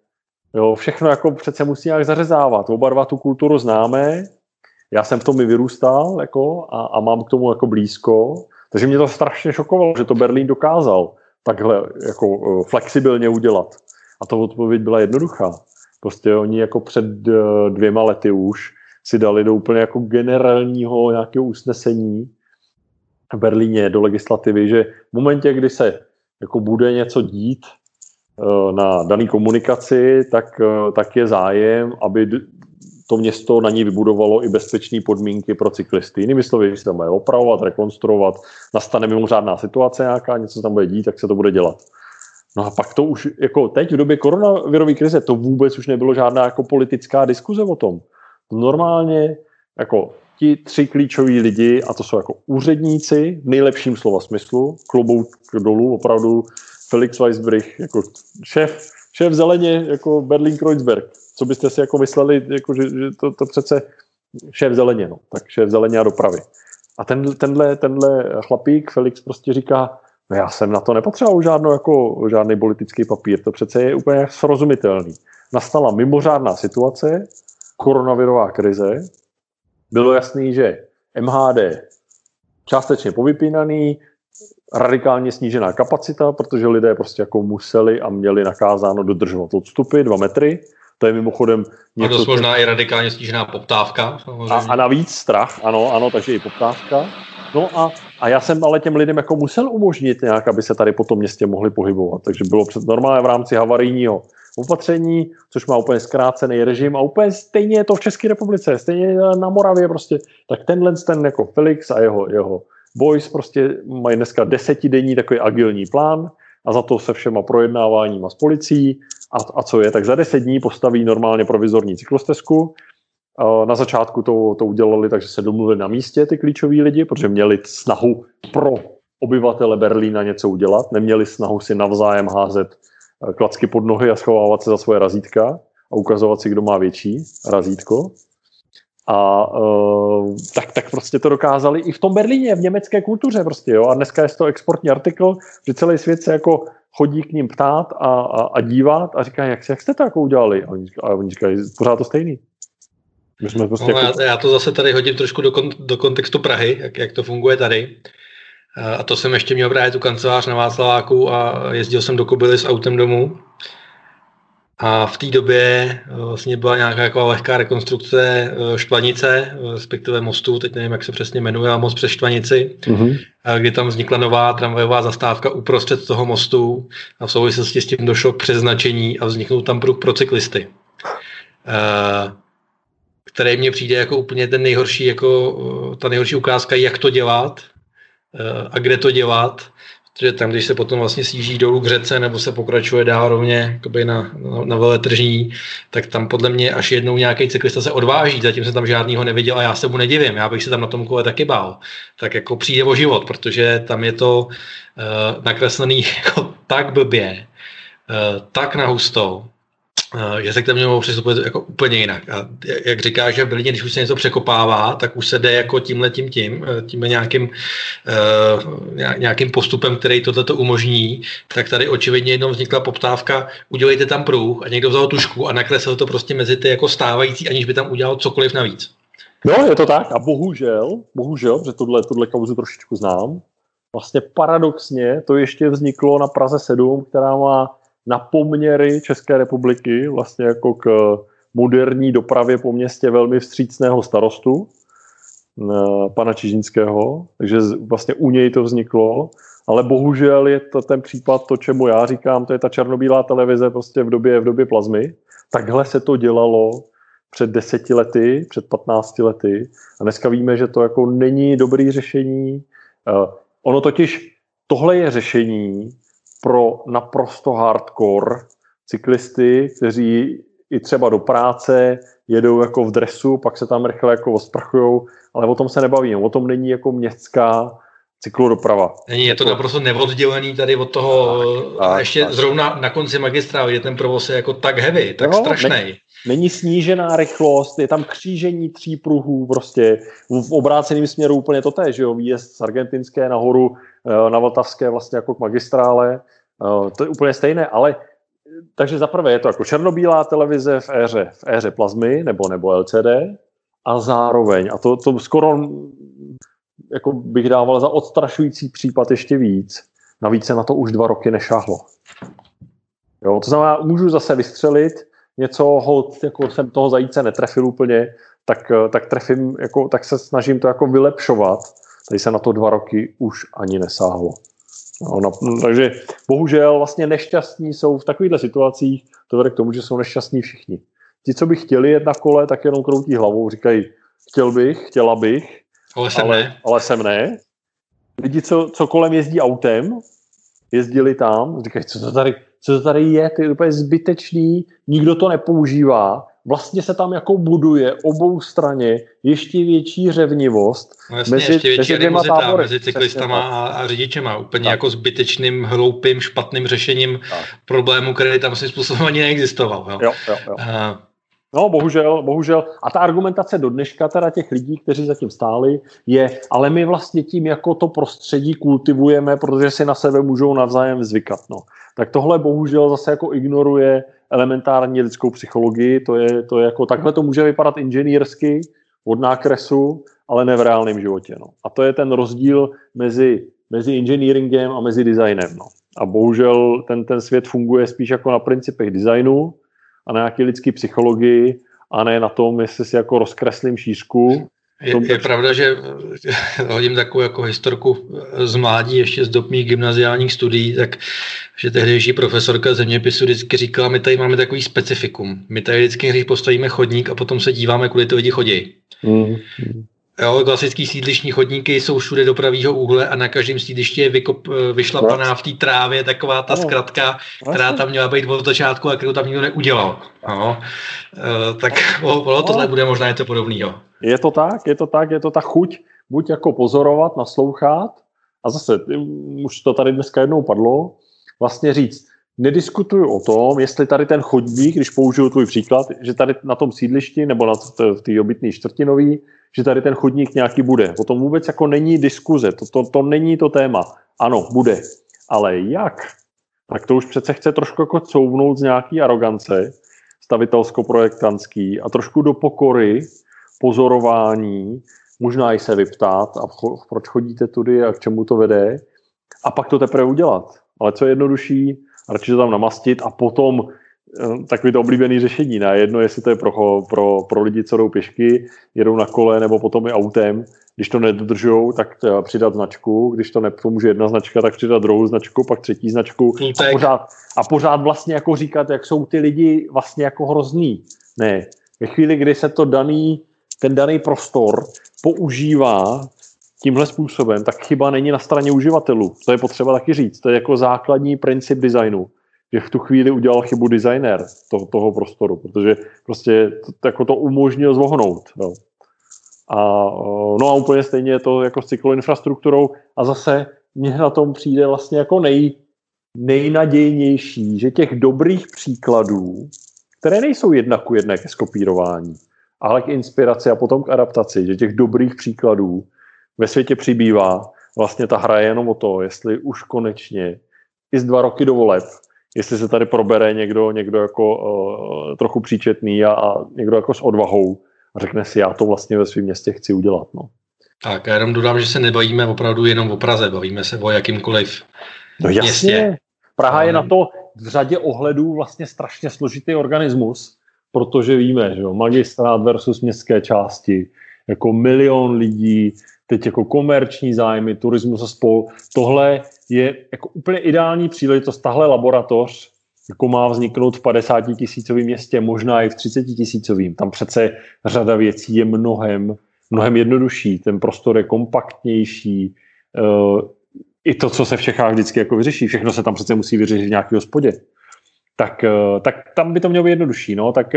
jo, všechno jako přece musí nějak zařezávat. Oba dva tu kulturu známe, já jsem v tom i vyrůstal jako, a, a mám k tomu jako blízko, takže mě to strašně šokovalo, že to Berlín dokázal takhle jako flexibilně udělat. A ta odpověď byla jednoduchá. Prostě oni jako před dvěma lety už si dali do úplně jako generálního nějakého usnesení v Berlíně do legislativy, že v momentě, kdy se jako bude něco dít na dané komunikaci, tak, tak je zájem, aby to město na ní vybudovalo i bezpečné podmínky pro cyklisty. Jinými slovy, když se tam bude opravovat, rekonstruovat, nastane mimořádná situace nějaká, něco tam bude dít, tak se to bude dělat. No a pak to už, jako teď v době koronavirové krize, to vůbec už nebylo žádná jako politická diskuze o tom. Normálně jako ti tři klíčoví lidi, a to jsou jako úředníci, v nejlepším slova smyslu, klobouk dolů, opravdu Felix Weisbrich, jako šéf, šéf zeleně, jako Berlín-Kreuzberg. Co byste si jako mysleli, jako, že, že to, to přece šéf zeleně, no, tak šéf zeleně a dopravy. A ten, tenhle, tenhle chlapík, Felix, prostě říká, no já jsem na to nepotřeboval žádnou, jako, žádný politický papír, to přece je úplně srozumitelný. Nastala mimořádná situace, koronavirová krize, bylo jasný, že M H D částečně povypínaný, radikálně snížená kapacita, protože lidé prostě jako museli a měli nakázáno dodržovat odstupy, dva metry, to je mimochodem... A dost možná i radikálně snížená poptávka. A, a navíc strach, ano, ano, takže i poptávka. No a, a já jsem ale těm lidem jako musel umožnit nějak, aby se tady po tom městě mohli pohybovat. Takže bylo před normálně v rámci havarijního opatření, což má úplně zkrácený režim a úplně stejně je to v České republice, stejně na Moravě prostě. Tak tenhle ten jako Felix a jeho, jeho boys prostě mají dneska desetidenní takový agilní plán a za to se všema projednáváníma s policií a, a co je, tak za deset dní postaví normálně provizorní cyklostezku. Na začátku to, to udělali, takže se domluvili na místě ty klíčoví lidi, protože měli snahu pro obyvatele Berlína něco udělat, neměli snahu si navzájem házet klacky pod nohy a schovávat se za svoje razítka a ukazovat si, kdo má větší razítko. A uh, tak, tak prostě to dokázali i v tom Berlíně, v německé kultuře prostě, jo. A dneska je to exportní artikl, že celý svět se jako chodí k ním ptát a, a, a dívat a říkají, jak, jak jste to jako udělali? A oni, a oni říkají, pořád to stejný. My jsme prostě no, jako... já, já to zase tady hodím trošku do, kon, do kontextu Prahy, jak, jak to funguje tady. A to jsem ještě měl právě tu kancelář na Václaváku a jezdil jsem do Kobyly s autem domů. A v té době vlastně byla nějaká jako lehká rekonstrukce Štvanice, respektive mostu, teď nevím, jak se přesně jmenuje, ale most přes Štvanici, mm-hmm. kdy tam vznikla nová tramvajová zastávka uprostřed toho mostu a v souvislosti s tím došlo k přeznačení a vzniknul tam pruh pro cyklisty. Uh, který mně přijde jako úplně ten nejhorší, jako ta nejhorší ukázka, jak to dělat a kde to dělat, protože tam, když se potom vlastně sjíždí dolů k řece nebo se pokračuje dál rovně na, na, na Veletržní, tak tam podle mě až jednou nějaký cyklista se odváží, zatím jsem tam žádnýho neviděl a já se mu nedivím, já bych se tam na tom kole taky bál. Tak jako přijde o život, protože tam je to uh, nakreslený jako tak blbě, uh, tak nahusto, že se k tomu mohou přistupovat jako úplně jinak. A jak říkáš, že v Berlíně, když už se něco překopává, tak už se jde jako tímhle tím tím, tímhle nějakým, nějakým postupem, který tohleto umožní, tak tady očividně jednou vznikla poptávka, udělejte tam průh a někdo vzal tušku a nakreslil to prostě mezi ty jako stávající, aniž by tam udělal cokoliv navíc. No, je to tak a bohužel, bohužel, že tohle, tohle kauzu trošičku znám, vlastně paradoxně to ještě vzniklo na Praze sedm, která má na poměry České republiky, vlastně jako k moderní dopravě po městě velmi vstřícného starostu, pana Čižinského, takže vlastně u něj to vzniklo, ale bohužel je to ten případ, to, čemu já říkám, to je ta černobílá televize prostě v době, v době plazmy. Takhle se to dělalo před deseti lety, před patnácti lety a dneska víme, že to jako není dobrý řešení. Ono totiž, tohle je řešení pro naprosto hardcore cyklisty, kteří i třeba do práce jedou jako v dresu, pak se tam rychle jako osprchujou, ale o tom se nebavíme. O tom není jako městská cyklodoprava. Není, je to jako... naprosto neoddělený tady od toho, tak, a ještě tak, zrovna tak. Na konci magistrály je ten provoz jako tak heavy, tak no, strašný. Není, není snížená rychlost, je tam křížení tří pruhů, prostě v obráceném směru úplně to též, jo, výjezd z Argentinské nahoru na Vltavské vlastně jako k magistrále, to je úplně stejné, ale takže zaprvé je to jako černobílá televize v éře, v éře plazmy nebo, nebo L C D a zároveň, a to, to skoro jako bych dával za odstrašující případ ještě víc, navíc se na to už dva roky nešáhlo. Jo, to znamená, můžu zase vystřelit něco, hod, jako jsem toho zajíce netrefil úplně, tak, tak trefím, jako, tak se snažím to jako vylepšovat, tady se na to dva roky už ani nesáhlo. No, no, takže bohužel vlastně nešťastní jsou v takovýchto situacích, to vede k tomu, že jsou nešťastní všichni. Ti, co by chtěli jet na kole, tak jenom kroutí hlavou, říkají, chtěl bych, chtěla bych, ale jsem ale, ne. Ale sem ne. Lidi, co, co kolem jezdí autem, jezdili tam, říkají, co to tady, co to tady je, to je úplně zbytečný, nikdo to nepoužívá. Vlastně se tam jako buduje obou straně ještě větší řevnivost no jasně, mezi, ještě větší mezi dvěma tábory. Mezi cyklistama a, a řidičema. Úplně tak. Jako zbytečným, hloupým, špatným řešením tak. Problému, který tam svým způsobem ani neexistoval. Jo? Jo, jo, jo. A... No bohužel, bohužel. A ta argumentace do dneška teda těch lidí, kteří zatím stáli, je, ale my vlastně tím jako to prostředí kultivujeme, protože si na sebe můžou navzájem zvykat. No. Tak tohle bohužel zase jako ignoruje elementární lidskou psychologii, to je, to je jako, takhle to může vypadat inženýrsky od nákresu, ale ne v reálném životě. No. A to je ten rozdíl mezi, mezi inženýringem a mezi designem. No. A bohužel ten, ten svět funguje spíš jako na principech designu a na nějaké lidské psychologii a ne na tom, jestli si jako rozkreslím šířku. Je, je tak... pravda, že hodím takovou jako historku z mládí, ještě z dob mých gymnaziálních studií, tak že tehdejší profesorka zeměpisu vždycky říkala, my tady máme takový specifikum. My tady vždycky když postavíme chodník a potom se díváme, kudy ty lidi chodí. Mm. Jo, klasický sídlišní chodníky jsou všude do pravýho úhle a na každém sídlišti je vykop, vyšlapaná v té trávě taková ta zkratka, která tam měla být od začátku a kterou tam nikdo neudělal. No. Tak o, tohle bude možná něco podobného. Je to tak, je to tak, je to ta chuť buď jako pozorovat, naslouchat a zase, už to tady dneska jednou padlo, vlastně říct, nediskutuju o tom, jestli tady ten chodník, když použiju tvůj příklad, že tady na tom sídlišti nebo na té obytné čtvrtinový, že tady ten chodník nějaký bude. O tom vůbec jako není diskuze, to, to, to není to téma. Ano, bude. Ale jak? Tak to už přece chce trošku jako couvnout z nějaký arogance stavitelsko-projektantský a trošku do pokory, pozorování, možná i se vyptát, a proč chodíte tudy a k čemu to vede. A pak to teprve udělat. Ale co je jednodušší, radši to tam namastit a potom takový to oblíbený řešení. Na jedno, jestli to je pro, pro, pro lidi, co jdou pěšky, jedou na kole nebo potom i autem. Když to nedodržou, tak přidat značku. Když to nepomůže jedna značka, tak přidat druhou značku, pak třetí značku. A pořád, a pořád vlastně jako říkat, jak jsou ty lidi vlastně jako hrozný. Ne. Ve chvíli, kdy se to daný, ten daný prostor používá tímhle způsobem, tak chyba není na straně uživatelů. To je potřeba taky říct. To je jako základní princip designu. Že v tu chvíli udělal chybu designér toho, toho prostoru, protože prostě to, jako to umožnil zvohnout. Jo. A, no a úplně stejně je to jako s cykloinfrastrukturou a zase mně na tom přijde vlastně jako nej, nejnadějnější, že těch dobrých příkladů, které nejsou jedna ku jedné ke skopírování, ale k inspiraci a potom k adaptaci, že těch dobrých příkladů ve světě přibývá, vlastně ta hra je jenom o to, jestli už konečně i z dva roky do voleb, jestli se tady probere někdo, někdo jako uh, trochu příčetný a, a někdo jako s odvahou a řekne si, já to vlastně ve svém městě chci udělat. No. Tak, já jenom dodám, že se nebavíme opravdu jenom o Praze, bavíme se o jakýmkoliv no, jasně. Městě. Praha um, je na to v řadě ohledů vlastně strašně složitý organismus, protože víme, že jo, magistrát versus městské části, jako milion lidí, teď jako komerční zájmy, turismus a spol. Tohle je jako úplně ideální příležitost. Tahle laboratoř jako má vzniknout v padesáti tisícovém městě, možná i v třiceti tisícovém. Tam přece řada věcí je mnohem, mnohem jednodušší. Ten prostor je kompaktnější. I to, co se v Čechách vždycky jako vyřeší. Všechno se tam přece musí vyřešit v nějaký hospodě. Tak, tak tam by to mělo být jednodušší. No? Tak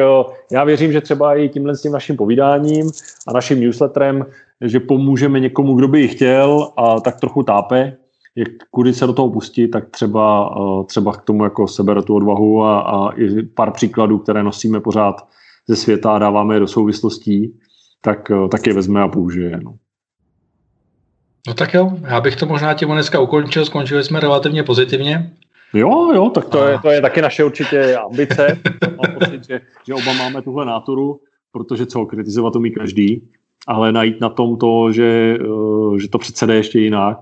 já věřím, že třeba i tímhle s tím naším povídáním a naším newsletterem, že pomůžeme někomu, kdo by ji chtěl a tak trochu tápe, jak kudy se do toho pustí, tak třeba, třeba k tomu jako sebere tu odvahu a, a i pár příkladů, které nosíme pořád ze světa a dáváme je do souvislostí, tak, tak je vezme a použije. No. No tak jo, já bych to možná tím dneska ukončil, skončili jsme relativně pozitivně. Jo, jo, tak to, je, to je taky naše určitě ambice. Mám pocit, že, že oba máme tuhle náturu, protože co, kritizovat to umí každý, ale najít na tom to, že, že to přece jde ještě jinak.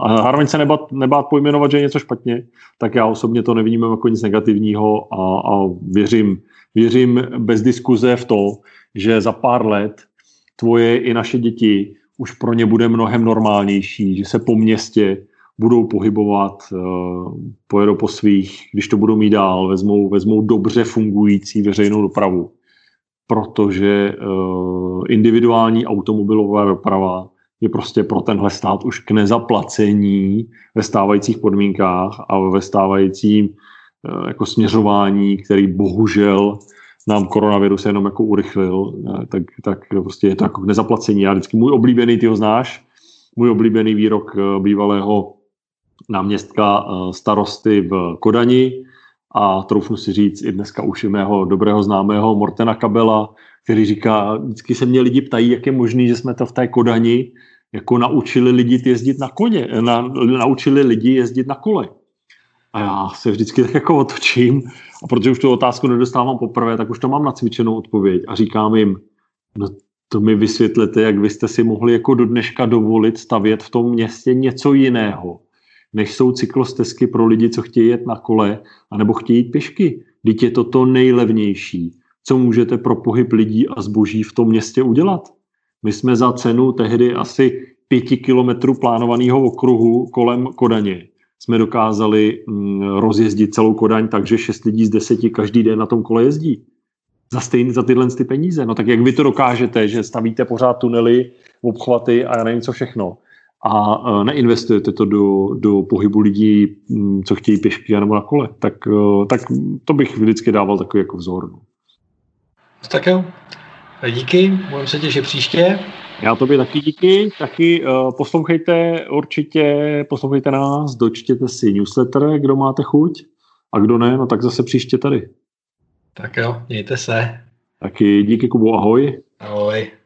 A zároveň se nebát, nebát pojmenovat, že je něco špatně, tak já osobně to nevnímám jako nic negativního a, a věřím, věřím bez diskuze v to, že za pár let tvoje i naše děti už pro ně bude mnohem normálnější, že se po městě budou pohybovat, pojedou po svých, když to budou mít dál, vezmou, vezmou dobře fungující veřejnou dopravu. Protože individuální automobilová doprava je prostě pro tenhle stát už k nezaplacení ve stávajících podmínkách a ve stávajícím jako směřování, který bohužel nám koronavirus jenom jako urychlil, tak, tak prostě je to jako k nezaplacení. Já vždycky můj oblíbený, ty ho znáš, můj oblíbený výrok bývalého náměstka starosty v Kodani a troufnu si říct i dneska už i mého dobrého známého Mortena Kabela, který říká, vždycky se mě lidi ptají, jak je možný, že jsme to v té Kodani jako naučili lidi jezdit na koně, na, naučili lidi jezdit na kole. A já se vždycky tak jako otočím a protože už tu otázku nedostávám poprvé, tak už to mám nacvičenou odpověď a říkám jim, no to mi vysvětlete, jak vy jste si mohli jako do dneška dovolit stavět v tom městě něco jiného, než jsou cyklostezky pro lidi, co chtějí jet na kole anebo chtějí jít pěšky. Vždyť je to to nejlevnější, co můžete pro pohyb lidí a zboží v tom městě udělat. My jsme za cenu tehdy asi pěti kilometrů plánovaného okruhu kolem Kodaně jsme dokázali rozjezdit celou Kodaň, takže šest lidí z deseti každý den na tom kole jezdí. Za, stejný, za tyhle ty peníze. No tak jak vy to dokážete, že stavíte pořád tunely, obchvaty a já nevím co všechno. A neinvestujete to do, do pohybu lidí, co chtějí pěšky nebo na kole. Tak, tak to bych vždycky dával takový jako vzor. Tak jo. Díky, budeme se těšit příště. Já tobě taky díky, taky uh, poslouchejte určitě, poslouchejte nás, dočtěte si newsletter, kdo máte chuť a kdo ne, no tak zase příště tady. Tak jo, mějte se. Taky díky Kubo, ahoj. Ahoj.